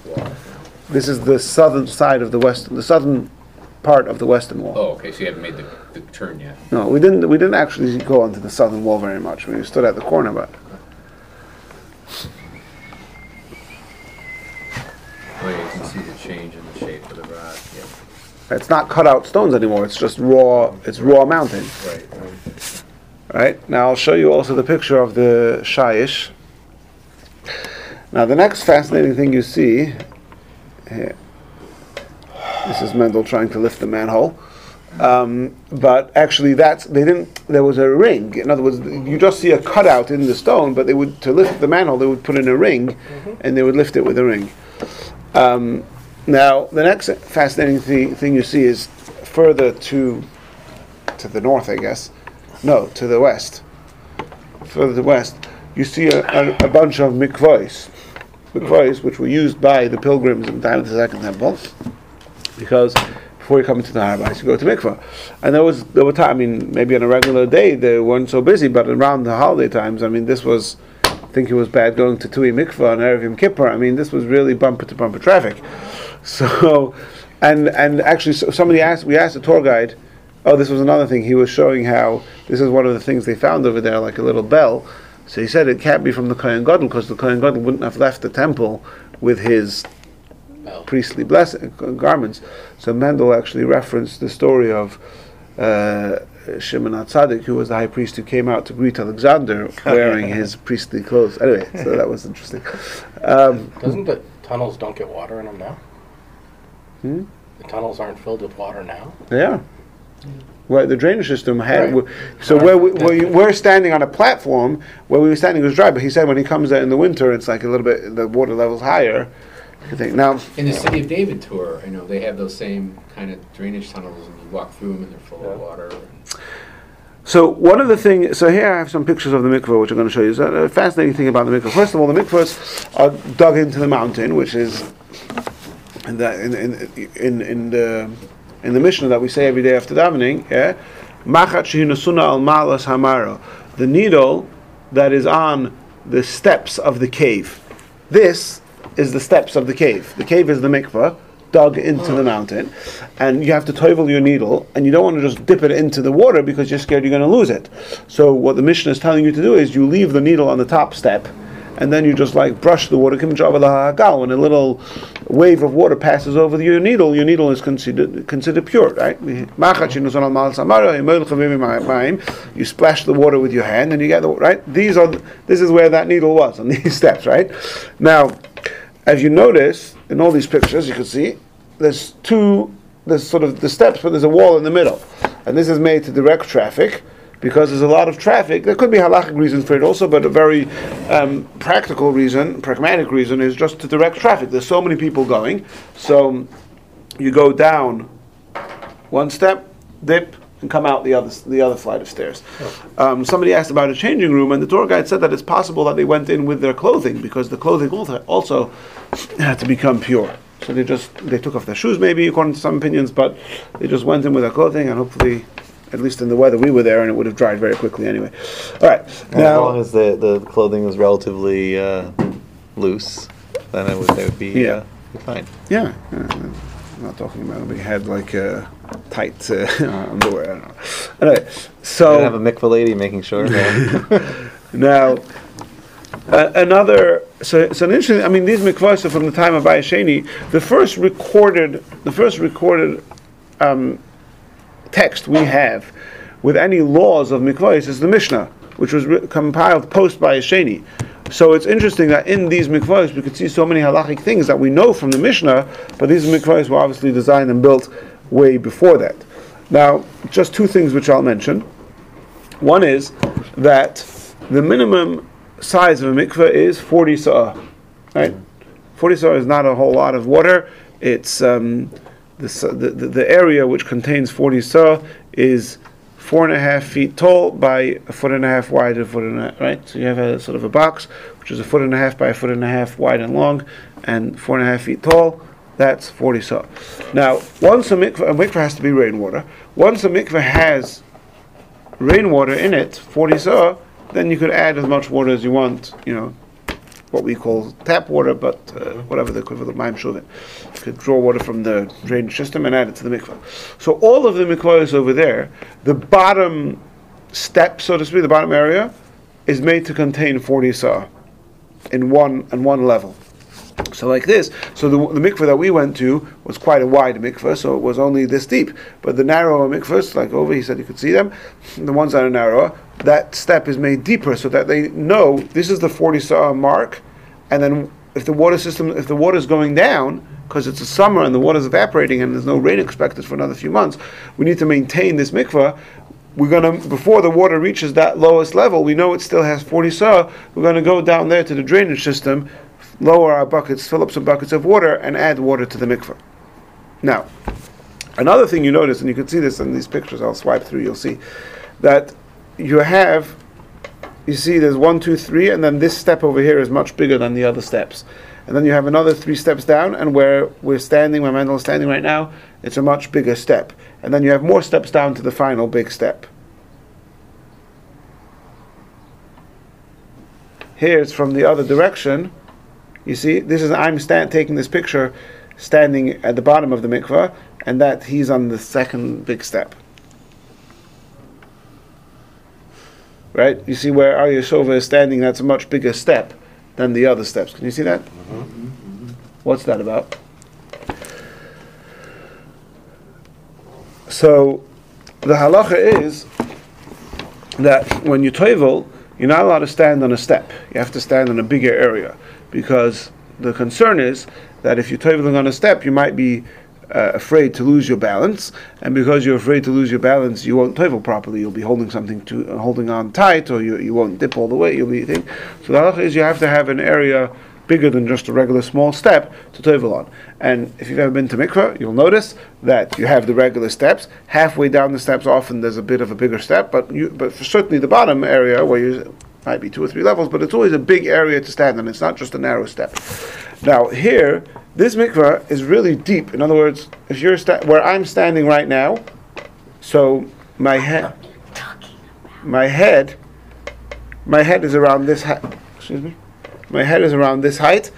This is the southern side of the southern part of the western wall. Oh, okay, so you haven't made the turn yet. No, we didn't actually go onto the southern wall very much. We stood at the corner, but... Well, you can see the change in the shape of the rock, yeah. It's not cut out stones anymore, it's just raw mountain. Right. Right, now I'll show you also the picture of the Shayish. Now the next fascinating thing you see... here. This is Mendel trying to lift the manhole, but actually there was a ring. In other words, you just see a cutout in the stone, but to lift the manhole, they would put in a ring, and they would lift it with a ring. Now, the next fascinating thing you see is further to the north, I guess. No, to the west. Further to the west, you see a bunch of mikvois, which were used by the pilgrims in the time of the Second Temple. Because before you come into the Har HaBais, you go to mikveh, and there were times. I mean, maybe on a regular day they weren't so busy, but around the holiday times, I mean, I think it was bad going to Tui mikveh on Erev Yom Kippur. I mean, this was really bumper to bumper traffic. So, and actually, somebody asked. We asked the tour guide. Oh, this was another thing. He was showing how this is one of the things they found over there, like a little bell. So he said it can't be from the Kohen Gadol, because the Kohen Gadol wouldn't have left the temple with his priestly blessing garments. So Mendel actually referenced the story of Shimon HaTzadik, who was the high priest who came out to greet Alexander wearing his priestly clothes. Anyway, so that was interesting. Doesn't the tunnels don't get water in them now? Hmm? The tunnels aren't filled with water now? They are. Well, the drainage system had... Right. So where we're standing on a platform, where we were standing was dry, but he said when he comes out in the winter, it's like a little bit, the water level's higher. Now, in the City of David tour, I know they have those same kind of drainage tunnels, and you walk through them, and they're full of water. So one of the things, so here I have some pictures of the mikveh, which I'm going to show you. So a fascinating thing about the mikveh. First of all, the mikvehs are dug into the mountain, which is in the Mishnah that we say every day after davening. Yeah, machat shehinasuna al malas hamaro, the needle that is on the steps of the cave. This is the steps of the cave. The cave is the mikveh, dug into the mountain, and you have to tovel your needle, and you don't want to just dip it into the water because you're scared you're going to lose it. So what the Mishnah is telling you to do is you leave the needle on the top step, and then you just like brush the water, when a little wave of water passes over your needle is considered pure, right? You splash the water with your hand and you get the water, right? This is where that needle was, on these steps, right? Now, as you notice, in all these pictures, you can see, there's sort of the steps, but there's a wall in the middle. And this is made to direct traffic, because there's a lot of traffic. There could be halachic reasons for it also, but a very practical reason, pragmatic reason, is just to direct traffic. There's so many people going. So you go down one step, dip, and come out the other flight of stairs. Somebody asked about a changing room, and the tour guide said that it's possible that they went in with their clothing, because the clothing also had to become pure. So they took off their shoes, maybe, according to some opinions, but they just went in with their clothing, and hopefully, at least in the weather we were there, and it would have dried very quickly anyway. All right. Now, as long as the clothing was relatively loose, then they would be fine. Yeah. I'm not talking about it. We had like a tight underwear. I don't know. Anyway, so you have a mikvah lady making sure. Now, so an interesting. I mean, these mikvahs are from the time of Bayasheni. The first recorded text we have with any laws of mikvahs is the Mishnah, which was compiled post Bayasheni. So it's interesting that in these mikvahs we could see so many halachic things that we know from the Mishnah, but these mikvahs were obviously designed and built way before that. Now, just two things which I'll mention. One is that the minimum size of a mikvah is 40 sa'ah. Right? 40 sa'ah is not a whole lot of water. It's the area which contains 40 sa'ah is 4.5 feet tall by 1.5 feet wide, right? So you have a sort of a box, which is 1.5 feet by 1.5 feet wide and long, and 4.5 feet tall. That's 40 sa'ah. Now, once a mikveh has to be rainwater. Once a mikveh has rainwater in it, 40 sa'ah, then you could add as much water as you want, you know, what we call tap water, but whatever the equivalent, I'm sure that you could draw water from the drainage system and add it to the mikvah. So all of the mikvahs over there, the bottom step, so to speak, the bottom area, is made to contain 40 sa'ah in one level. So like this, so the mikvah that we went to was quite a wide mikvah, so it was only this deep. But the narrower mikvahs, like over, he said you could see them, the ones that are narrower, that step is made deeper so that they know this is the 40 sa'ah mark, and then if the water is going down, because it's a summer and the water is evaporating and there's no rain expected for another few months, we need to maintain this mikvah. We're going to, before the water reaches that lowest level, we know it still has 40 sa'ah, we're going to go down there to the drainage system, lower our buckets, fill up some buckets of water, and add water to the mikveh. Now, another thing you notice, and you can see this in these pictures, I'll swipe through, you'll see, that you see there's 1, 2, 3, and then this step over here is much bigger than the other steps. And then you have another 3 steps down, and where Mendel is standing right now, it's a much bigger step. And then you have more steps down to the final big step. Here it's from the other direction. You see, this is I'm taking this picture standing at the bottom of the mikveh, and that he's on the second big step. Right? You see where Aryeh Shova is standing, that's a much bigger step than the other steps. Can you see that? Mm-hmm. What's that about? So, the halacha is that when you toivel, you're not allowed to stand on a step. You have to stand on a bigger area, because the concern is that if you're toiveling on a step, you might be afraid to lose your balance, and because you're afraid to lose your balance, you won't toivel properly. You'll be holding something holding on tight, or you won't dip all the way. You'll be eating. So the halacha is you have to have an area bigger than just a regular small step to toivel on. And if you've ever been to mikveh, you'll notice that you have the regular steps. Halfway down the steps, often there's a bit of a bigger step, but for certainly the bottom area where you might be 2 or 3 levels, but it's always a big area to stand on. It's not just a narrow step. Now here, this mikveh is really deep. In other words, if you're where I'm standing right now, so my head is around this height. Excuse me. My head is around this height.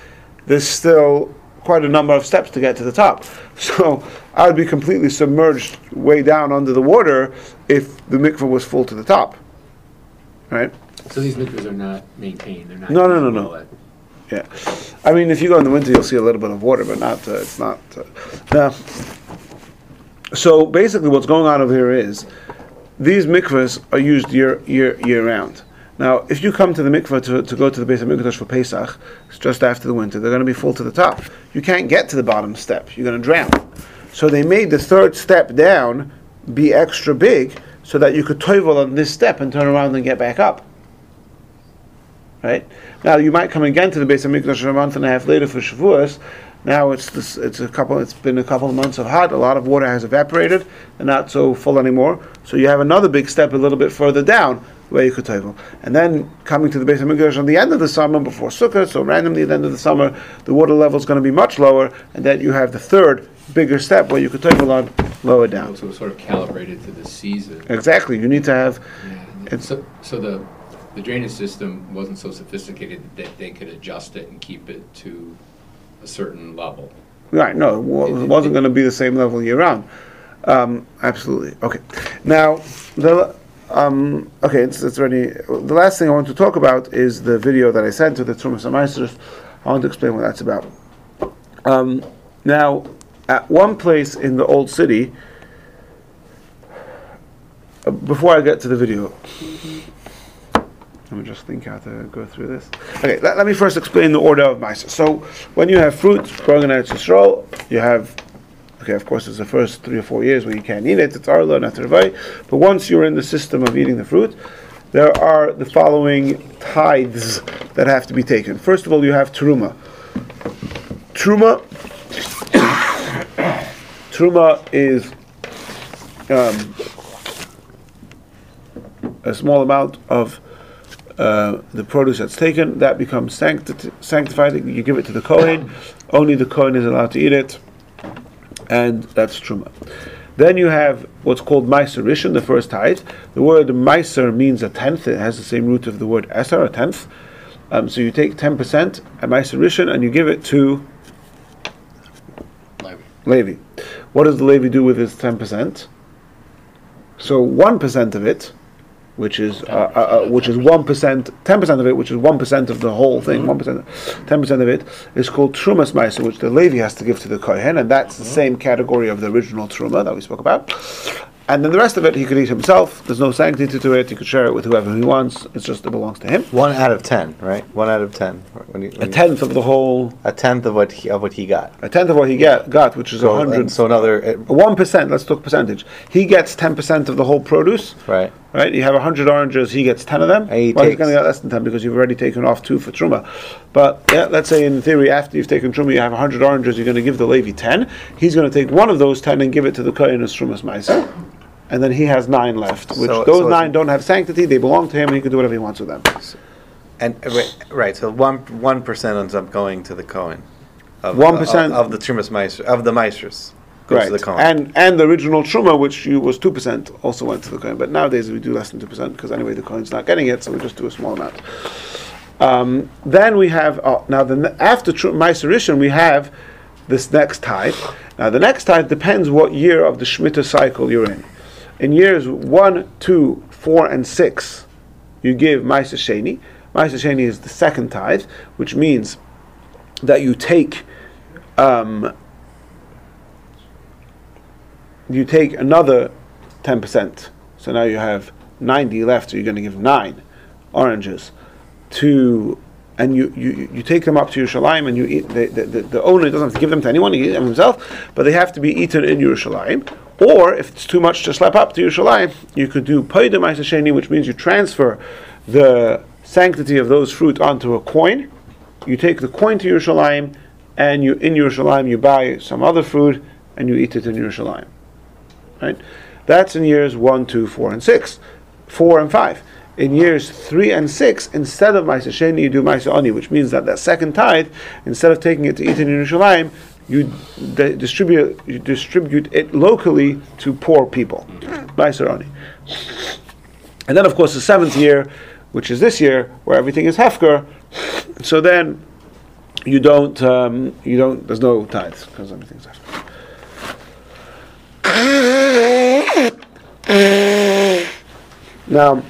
There's still quite a number of steps to get to the top. So I would be completely submerged way down under the water if the mikveh was full to the top. Right? So these mikvahs are not maintained. They're not no. Yeah, I mean, if you go in the winter, you'll see a little bit of water, but not. It's not. So basically, what's going on over here is these mikvahs are used year round. Now, if you come to the mikvah to go to the Beit HaMikdash for Pesach, it's just after the winter, they're going to be full to the top. You can't get to the bottom step. You're going to drown. So they made the third step down be extra big so that you could toivel on this step and turn around and get back up. Right? Now, you might come again to the Beit HaMikdash a month and a half later for Shavuos. Now it's been a couple of months of hot. A lot of water has evaporated and not so full anymore. So you have another big step a little bit further down where you could toivel. And then coming to the Beit HaMikdash on the end of the summer before Sukkot, so randomly at the end of the summer, the water level is going to be much lower, and then you have the third bigger step where you could toivel on lower down. So it's sort of calibrated to the season. Exactly. You need to have... Yeah, it's so the drainage system wasn't so sophisticated that they could adjust it and keep it to a certain level. Right, no, it wasn't going to be the same level year round. Absolutely. Okay. Now, it's already... The last thing I want to talk about is the video that I sent to the Trumas and Ma'asros. I want to explain what that's about. Now, at one place in the old city, before I get to the video... Let me just think how to go through this. Okay, let me first explain the order of Ma'aser. So, when you have fruits growing in Eretz Yisrael, you have, of course, it's the first 3 or 4 years where you can't eat it. It's arlo and atervai. But once you're in the system of eating the fruit, there are the following tithes that have to be taken. First of all, you have Truma. Truma is a small amount of the produce that's taken, that becomes sanctified. You give it to the Kohen. Only the Kohen is allowed to eat it. And that's Truma. Then you have what's called Meiser Rishon, the first tithe. The word Meiser means a tenth. It has the same root of the word Eser, a tenth. So you take 10% at Meiser Rishon and you give it to Levi. What does the Levi do with his 10%? So 1% of it, which is 1%, 10% of it, which is 1% of the whole thing, 1%, 10% of it is called Trumas Meiser, which the Levi has to give to the Kohen, and that's the same category of the original Truma that we spoke about. And then the rest of it, he could eat himself. There's no sanctity to it. He could share it with whoever he wants. It's just, it belongs to him. 1 out of 10, right? 1 out of 10. When a tenth of the whole. A tenth of what he got. A tenth of what he got, which is 100. So another 1%. Let's talk percentage. He gets 10% of the whole produce. Right. Right. You have 100 oranges. He gets 10 of them. He's going to get less than 10 because you've already taken off 2 for Truma. But yeah, let's say in theory, after you've taken Truma, you have 100 oranges. You're going to give the Levi 10. He's going to take one of those 10 and give it to the Kohen as Trumas Meiser. And then he has 9 left, which those 9 don't have sanctity. They belong to him, and he can do whatever he wants with them. And right, so 1% ends up going to the Kohen. 1% of the Trumas Meister, of the Meisters goes to the Kohen. And the original Truma, which was 2%, also went to the Kohen. But nowadays we do less than 2% because anyway the Kohen's not getting it, so we just do a small amount. Then we have after Meiser Rishon we have this next tithe. Now the next tithe depends what year of the Shemitah cycle you're in. In years 1, 2, 4, and 6, you give Meiser Sheni. Meiser Sheni is the second tithe, which means that you take another 10%. So now you have 90 left, so you're going to give 9 oranges to... And you take them up to Yerushalayim and you eat. The owner doesn't have to give them to anyone, he eats them himself, but they have to be eaten in Yerushalayim. Or if it's too much to slap up to Yerushalayim, you could do Paida Meiser Sheni, which means you transfer the sanctity of those fruit onto a coin. You take the coin to Yerushalayim, and in Yerushalayim you buy some other fruit and you eat it in Yerushalayim. Right? That's in years 1, 2, 4, and 6. 4 and 5. In years 3 and 6, instead of Meiser Sheni, you do Meiser Ani, which means that second tithe, instead of taking it to eat in Yerushalayim, you distribute it locally to poor people. Meiser Ani. And then, of course, the 7th year, which is this year, where everything is hefker. So then, there's no tithes because everything's hefker. Now.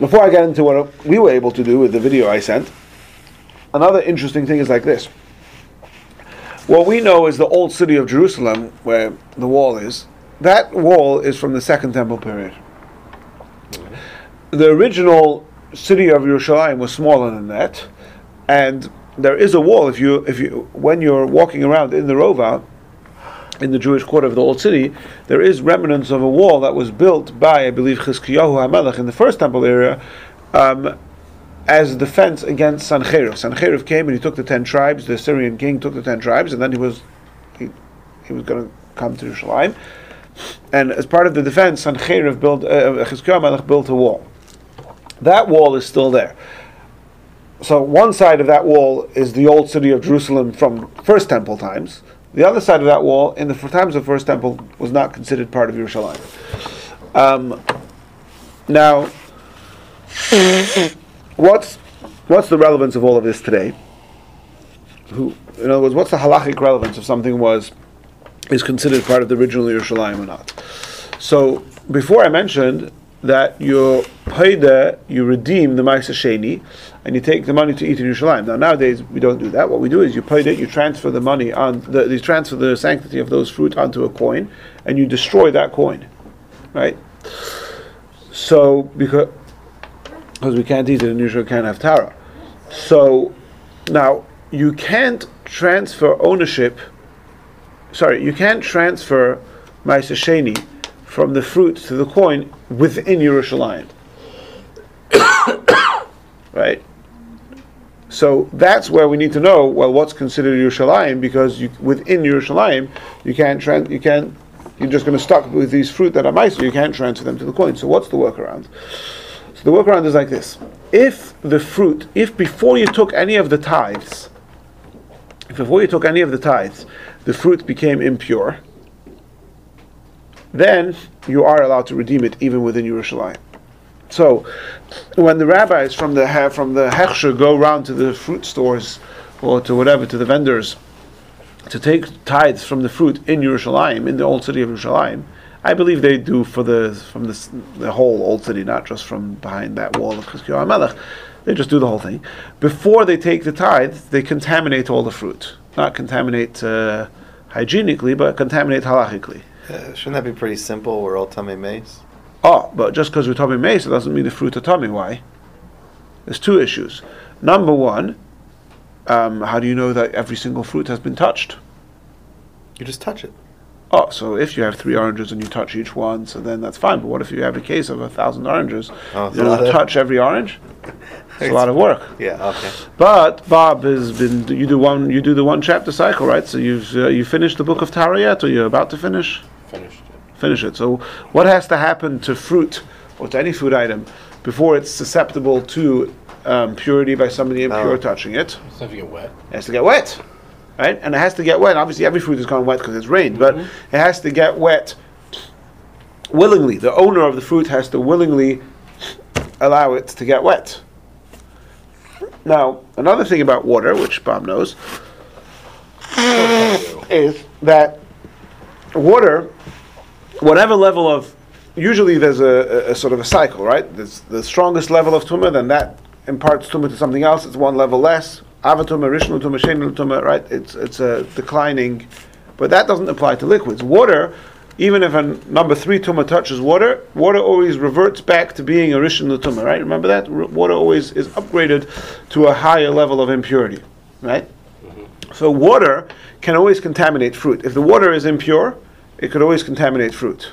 Before I get into what we were able to do with the video I sent, another interesting thing is like this. What we know is the old city of Jerusalem, where the wall is, that wall is from the Second Temple period. The original city of Yerushalayim was smaller than that, and there is a wall. If you when you're walking around in the Rova, in the Jewish quarter of the old city, there is remnants of a wall that was built by, I believe, Chizkiyahu HaMelech in the First Temple area, as defense against Sancheriv. Sancheriv came and he took the 10 tribes. The Syrian king took the 10 tribes, and then he was going to come to Yerushalayim. And as part of the defense, Sancheriv built, Chizkiyahu HaMelech built a wall. That wall is still there. So one side of that wall is the old city of Jerusalem from First Temple times. The other side of that wall, in the times of First Temple, was not considered part of Yerushalayim. Now, what's the relevance of all of this today? In other words, what's the halachic relevance of something is considered part of the original Yerushalayim or not? So, before I mentioned that you pay there, you redeem the Ma'aser Sheni, and you take the money to eat in Yerushalayim. Now, nowadays, we don't do that. What we do is you pay there, you transfer the money, you transfer the sanctity of those fruit onto a coin, and you destroy that coin, right? So, because we can't eat it, and Yerushalayim can't have Tara. So, now, you can't transfer you can't transfer Ma'aser Sheni from the fruit to the coin within Yerushalayim. Right? So that's where we need to know, well, what's considered Yerushalayim, because within Yerushalayim, you're just going to stuck with these fruit that are ma'aser, you can't transfer them to the coin. So what's the workaround? So the workaround is like this. If before you took any of the tithes, the fruit became impure, then you are allowed to redeem it even within Yerushalayim. So, when the rabbis from the Hechsher go round to the fruit stores or to the vendors to take tithes from the fruit in Yerushalayim, in the old city of Yerushalayim, I believe they do from the whole old city, not just from behind that wall of Chizkiyahu HaMelech. They just do the whole thing. Before they take the tithes, they contaminate all the fruit. Not contaminate hygienically, but contaminate halachically. Shouldn't that be pretty simple? We're all Tamei Meis. Oh, but just because we're Tamei Meis, it doesn't mean the fruit are Tamei. Why? There's two issues. Number one, how do you know that every single fruit has been touched? You just touch it. Oh, so if you have 3 oranges and you touch each one, so then that's fine. But what if you have a case of 1,000 oranges? Oh, you don't touch every orange? It's a lot of work. Yeah, okay. But Bob you do the 1 chapter cycle, right? So you finished the book of Torah yet, or you're about to finish? Finish it. So what has to happen to fruit or to any food item before it's susceptible to purity by somebody impure touching it? It has to get wet. Right? And it has to get wet. Obviously, every fruit has gone wet because it's rained, but it has to get wet willingly. The owner of the fruit has to willingly allow it to get wet. Now, another thing about water, which Bob knows, is that water, whatever level of, usually there's a sort of a cycle, right? There's the strongest level of tumah, then that imparts tumah to something else. It's one level less. Ava tumah, rishon tumah, sheni tumah, right? It's a declining, but that doesn't apply to liquids. Water, even if a number 3 tumah touches water, water always reverts back to being a rishon tumah, right? Remember that? Water always is upgraded to a higher level of impurity, right? Mm-hmm. So water can always contaminate fruit. If the water is impure, it could always contaminate fruit.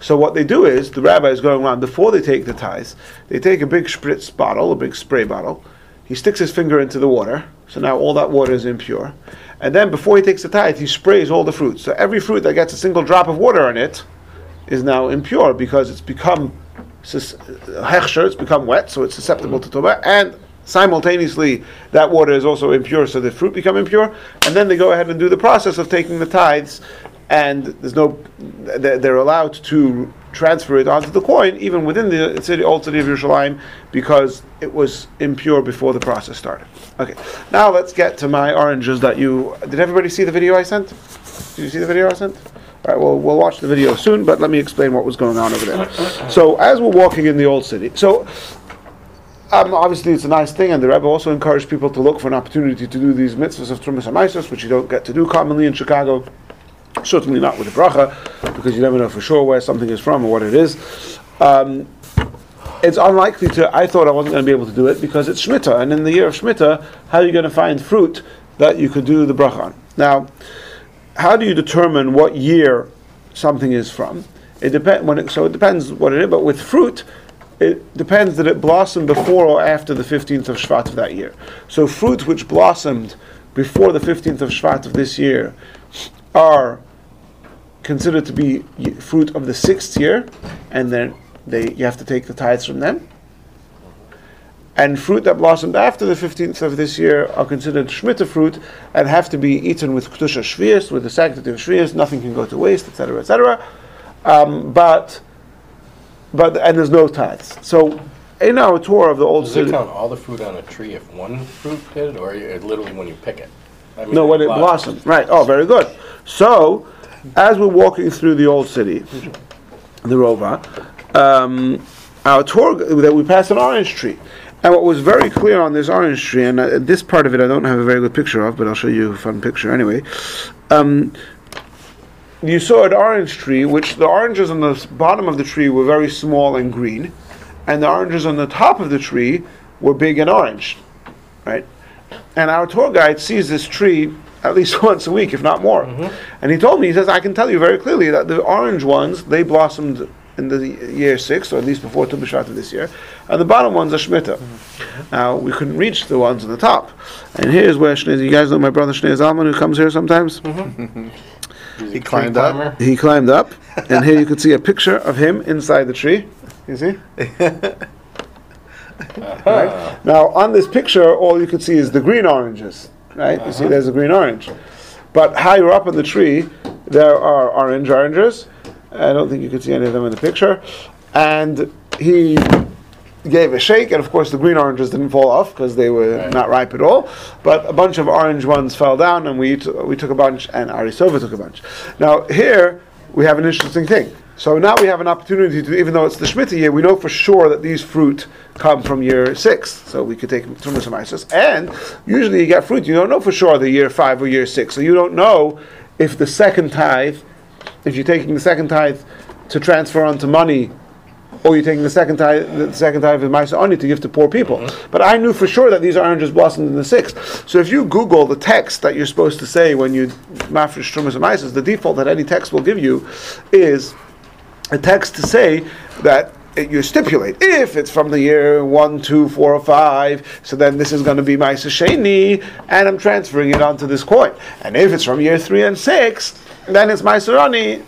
So what they do is, the rabbi is going around, before they take the tithes, they take a big spritz bottle, a big spray bottle, he sticks his finger into the water, so now all that water is impure, and then before he takes the tithe, he sprays all the fruit. So every fruit that gets a single drop of water on it is now impure, because it's become hechsher, it's become wet, so it's susceptible to tumah, and simultaneously that water is also impure, so the fruit become impure, and then they go ahead and do the process of taking the tithes, and they're allowed to transfer it onto the coin, even within the city, old city of Yerushalayim, because it was impure before the process started. Okay, now let's get to my oranges that did everybody see the video I sent? Did you see the video I sent? All right, well, we'll watch the video soon, but let me explain what was going on over there. So, as we're walking in the old city, so Obviously, it's a nice thing, and the Rebbe also encouraged people to look for an opportunity to do these mitzvahs of Trumas and Ma'asros, which you don't get to do commonly in Chicago. Certainly not with a bracha, because you never know for sure where something is from or what it is. It's unlikely to. I thought I wasn't going to be able to do it because it's Shemitah, and in the year of Shemitah, how are you going to find fruit that you could do the bracha on? Now, how do you determine what year something is from? It depends what it is, but with fruit, it depends that it blossomed before or after the 15th of Shvat of that year. So fruit which blossomed before the 15th of Shvat of this year are considered to be fruit of the 6th year, and then you have to take the tithes from them. And fruit that blossomed after the 15th of this year are considered Shemitah fruit and have to be eaten with Kedusha Shvius, with the sanctity of Shvius. Nothing can go to waste, etc., etc. And there's no tithes. So in our tour of the old city, does it count all the fruit on a tree if one fruit did, or literally when you pick it? I mean, no, when it blossomed. Right. Oh, very good. So as we're walking through the old city, the Rova, our tour that we passed an orange tree. And what was very clear on this orange tree, and this part of it I don't have a very good picture of, but I'll show you a fun picture anyway. You saw an orange tree, which the oranges on the bottom of the tree were very small and green, and the oranges on the top of the tree were big and orange, right? And our tour guide sees this tree at least once a week, if not more. And he told me, he says, I can tell you very clearly that the orange ones, they blossomed in the year 6, or at least before Tu B'Shvat of this year, and the bottom ones are Shemitah. Now, we couldn't reach the ones on the top. And here's where Shnei, you guys know my brother Shnei Zalman, who comes here sometimes? He climbed up. He climbed up, and here you could see a picture of him inside the tree. You see? Right? Now, on this picture, all you could see is the green oranges. Right? You see, there's a green orange. But higher up in the tree, there are orange oranges. I don't think you could see any of them in the picture. And he gave a shake, and of course the green oranges didn't fall off because they were not ripe at all. But a bunch of orange ones fell down, and we took a bunch, and Arisova took a bunch. Now here we have an interesting thing. So now we have an opportunity to, even though it's the Shemitah year, we know for sure that these fruit come from year 6. So we could take Trumas and Ma'asros. And usually you get fruit, you don't know for sure the year 5 or year 6. So you don't know if the second tithe, if you're taking the second tithe to transfer onto money, or you're taking the second tithe of Ma'aser Ani to give to poor people. But I knew for sure that these oranges blossomed in the 6th. So if you Google the text that you're supposed to say when you mafresh Trumas and Ma'aser, the default that any text will give you is a text to say that you stipulate, if it's from the year 1, 2, 4, or 5, so then this is going to be Ma'aser Sheni, and I'm transferring it onto this coin. And if it's from year 3 and 6, then it's Ma'aser Ani,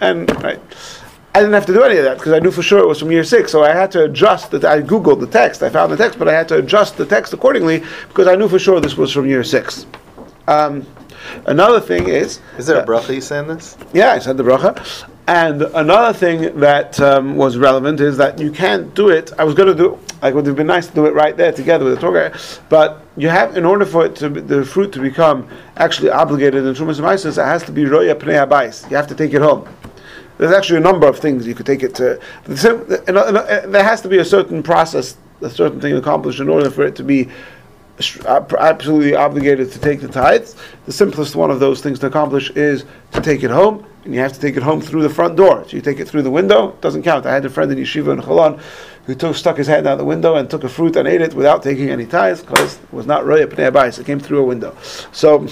and right. I didn't have to do any of that because I knew for sure it was from year 6, so I had to adjust that. I googled the text, I found the text, but I had to adjust the text accordingly because I knew for sure this was from year 6. Another thing is there a bracha you said this? Yeah, I said the bracha. And another thing that was relevant is that you can't do it. I was going to do, like, it would have been nice to do it right there together with the Torah, but you have, in order for it to be, the fruit to become actually obligated in Trumas and Ma'aser, it has to be Roya Pnei Habayis. You have to take it home. There's actually a number of things you could take it to. There has to be a certain process, a certain thing accomplished in order for it to be absolutely obligated to take the tithes. The simplest one of those things to accomplish is to take it home, and you have to take it home through the front door. So you take it through the window, it doesn't count. I had a friend in Yeshiva in Cholon who stuck his hand out the window and took a fruit and ate it without taking any tithes because it was not Roya Pnei Habayis, it came through a window. So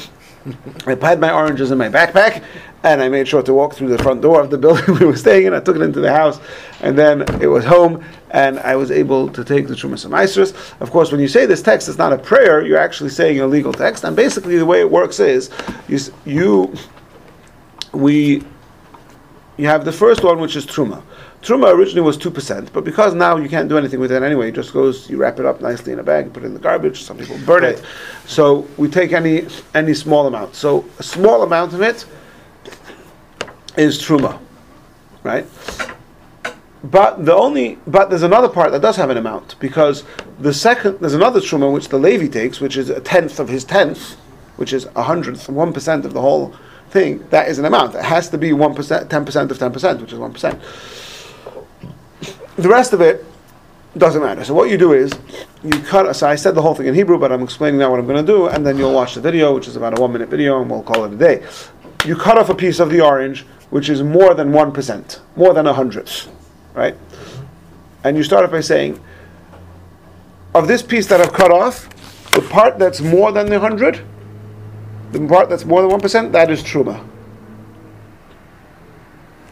I had my oranges in my backpack, and I made sure to walk through the front door of the building we were staying in. I took it into the house, and then it was home, and I was able to take the Trumas and Ma'aser. Of course, when you say this text, it's not a prayer. You're actually saying a legal text, and basically the way it works is you have the first one, which is Truma. Truma originally was 2%, but because now you can't do anything with it anyway, it just goes, you wrap it up nicely in a bag, put it in the garbage, some people burn it. So we take any small amount. So a small amount of it is Truma, right? But there's another part that does have an amount, because there's another Truma which the Levi takes, which is a tenth of his tenth, which is 1% of the whole thing. That is an amount. It has to be 1%, 10% of 10%, which is 1%. The rest of it doesn't matter. So what you do is, you cut, so I said the whole thing in Hebrew, but I'm explaining now what I'm going to do, and then you'll watch the video, which is about a 1-minute video, and we'll call it a day. You cut off a piece of the orange, which is more than 1%, more than 100th, right? And you start off by saying, of this piece that I've cut off, the part that's more than the 100, the part that's more than 1%, that is truma.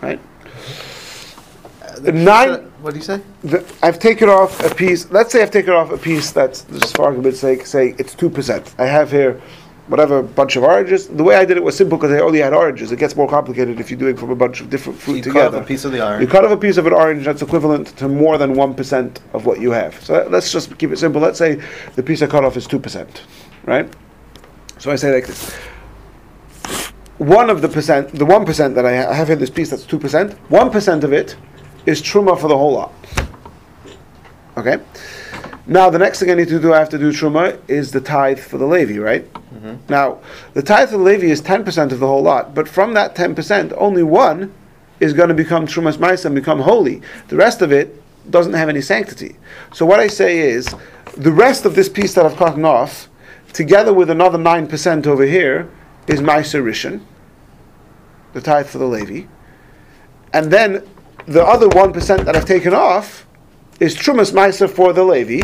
Right? What do you say? I've taken off a piece, let's say I've taken off a piece that's, just for argument's sake, say it's 2%. I have here whatever bunch of oranges. The way I did it was simple because I only had oranges. It gets more complicated if you're doing from a bunch of different fruit together. You cut off a piece of the orange. You cut off a piece of an orange that's equivalent to more than 1% of what you have. So let's just keep it simple. Let's say the piece I cut off is 2%, right? So I say like this. One of the percent, the 1% that I have here, this piece that's 2%, 1% of it is truma for the whole lot. Okay? Now, the next thing I need to do, I have to do truma, is the tithe for the Levi, right? Mm-hmm. Now, the tithe for the Levi is 10% of the whole lot, but from that 10%, only one is going to become trumas ma'is and become holy. The rest of it doesn't have any sanctity. So what I say is, the rest of this piece that I've cut off, together with another 9% over here, is ma'aser rishon, the tithe for the Levi. And then the other 1% that I've taken off is trumas ma'aser for the Levi.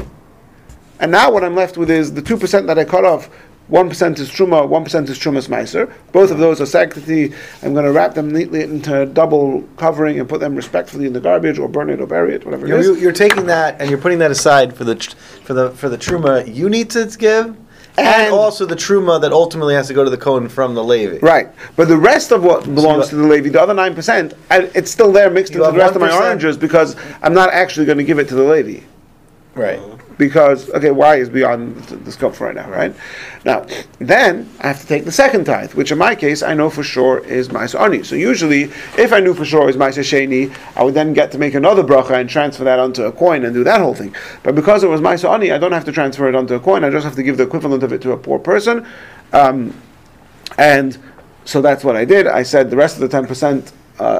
And now what I'm left with is the 2% that I cut off, 1% is truma, 1% is trumas ma'aser. Both of those are sanctity. I'm going to wrap them neatly into double covering and put them respectfully in the garbage, or burn it, or bury it, whatever it is. You're taking that and you're putting that aside for the truma you need to give, and also the truma that ultimately has to go to the kohen from the Levi. Right. But the rest of what belongs to the Levi, the other 9%, it's still there mixed into the rest of my oranges, because I'm not actually going to give it to the Levi. Right. Because, okay, Y is beyond the scope for right now, right? Now, then I have to take the second tithe, which in my case I know for sure is Ma'aser Ani. So usually, if I knew for sure it was Ma'aser Sheni, I would then get to make another bracha and transfer that onto a coin and do that whole thing. But because it was Ma'aser Ani, I don't have to transfer it onto a coin, I just have to give the equivalent of it to a poor person. And so that's what I did. I said the rest of the 10%,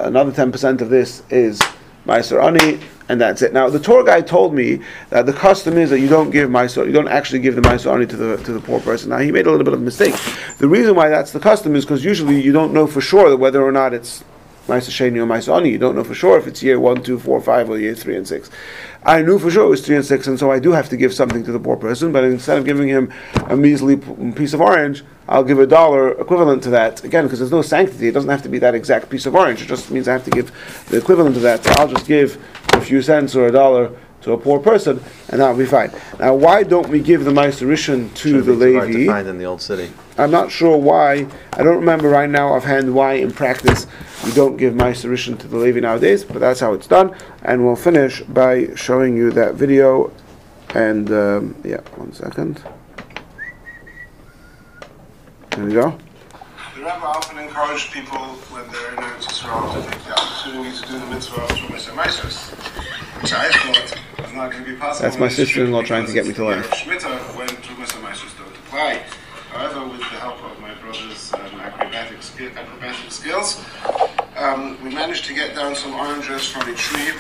another 10% of this is Ma'aser Ani, and that's it. Now, the tour guide told me that the custom is that you don't give ma'aser, you don't actually give the ma'aser ani to the poor person. Now, he made a little bit of a mistake. The reason why that's the custom is because usually you don't know for sure whether or not it's ma'aser sheni or ma'aser ani. You don't know for sure if it's year 1, 2, 4, 5, or year 3 and 6. I knew for sure it was 3 and 6, and so I do have to give something to the poor person. But instead of giving him a measly piece of orange, I'll give $1 equivalent to that, again, because there's no sanctity. It doesn't have to be that exact piece of orange. It just means I have to give the equivalent of that. So I'll just give a few cents or $1 to a poor person, and that'll be fine. Now, why don't we give the Ma'aser Rishon to the Levi? Hard to find in the old city. I'm not sure why. I don't remember right now offhand why, in practice, you don't give Ma'aser Rishon to the Levi nowadays, but that's how it's done. And we'll finish by showing you that video. And, yeah, 1 second. There we go. The Rebbe often encouraged people when they're in Eretz Yisrael to take the opportunity to do the mitzvah of Trumas and Ma'aseros, which I thought was not going to be possible. That's my sister-in-law trying to get me to learn. Shmita, when Trumas and Ma'aseros don't apply. However, with the help of my brother's acrobatic skills, we managed to get down some oranges from a tree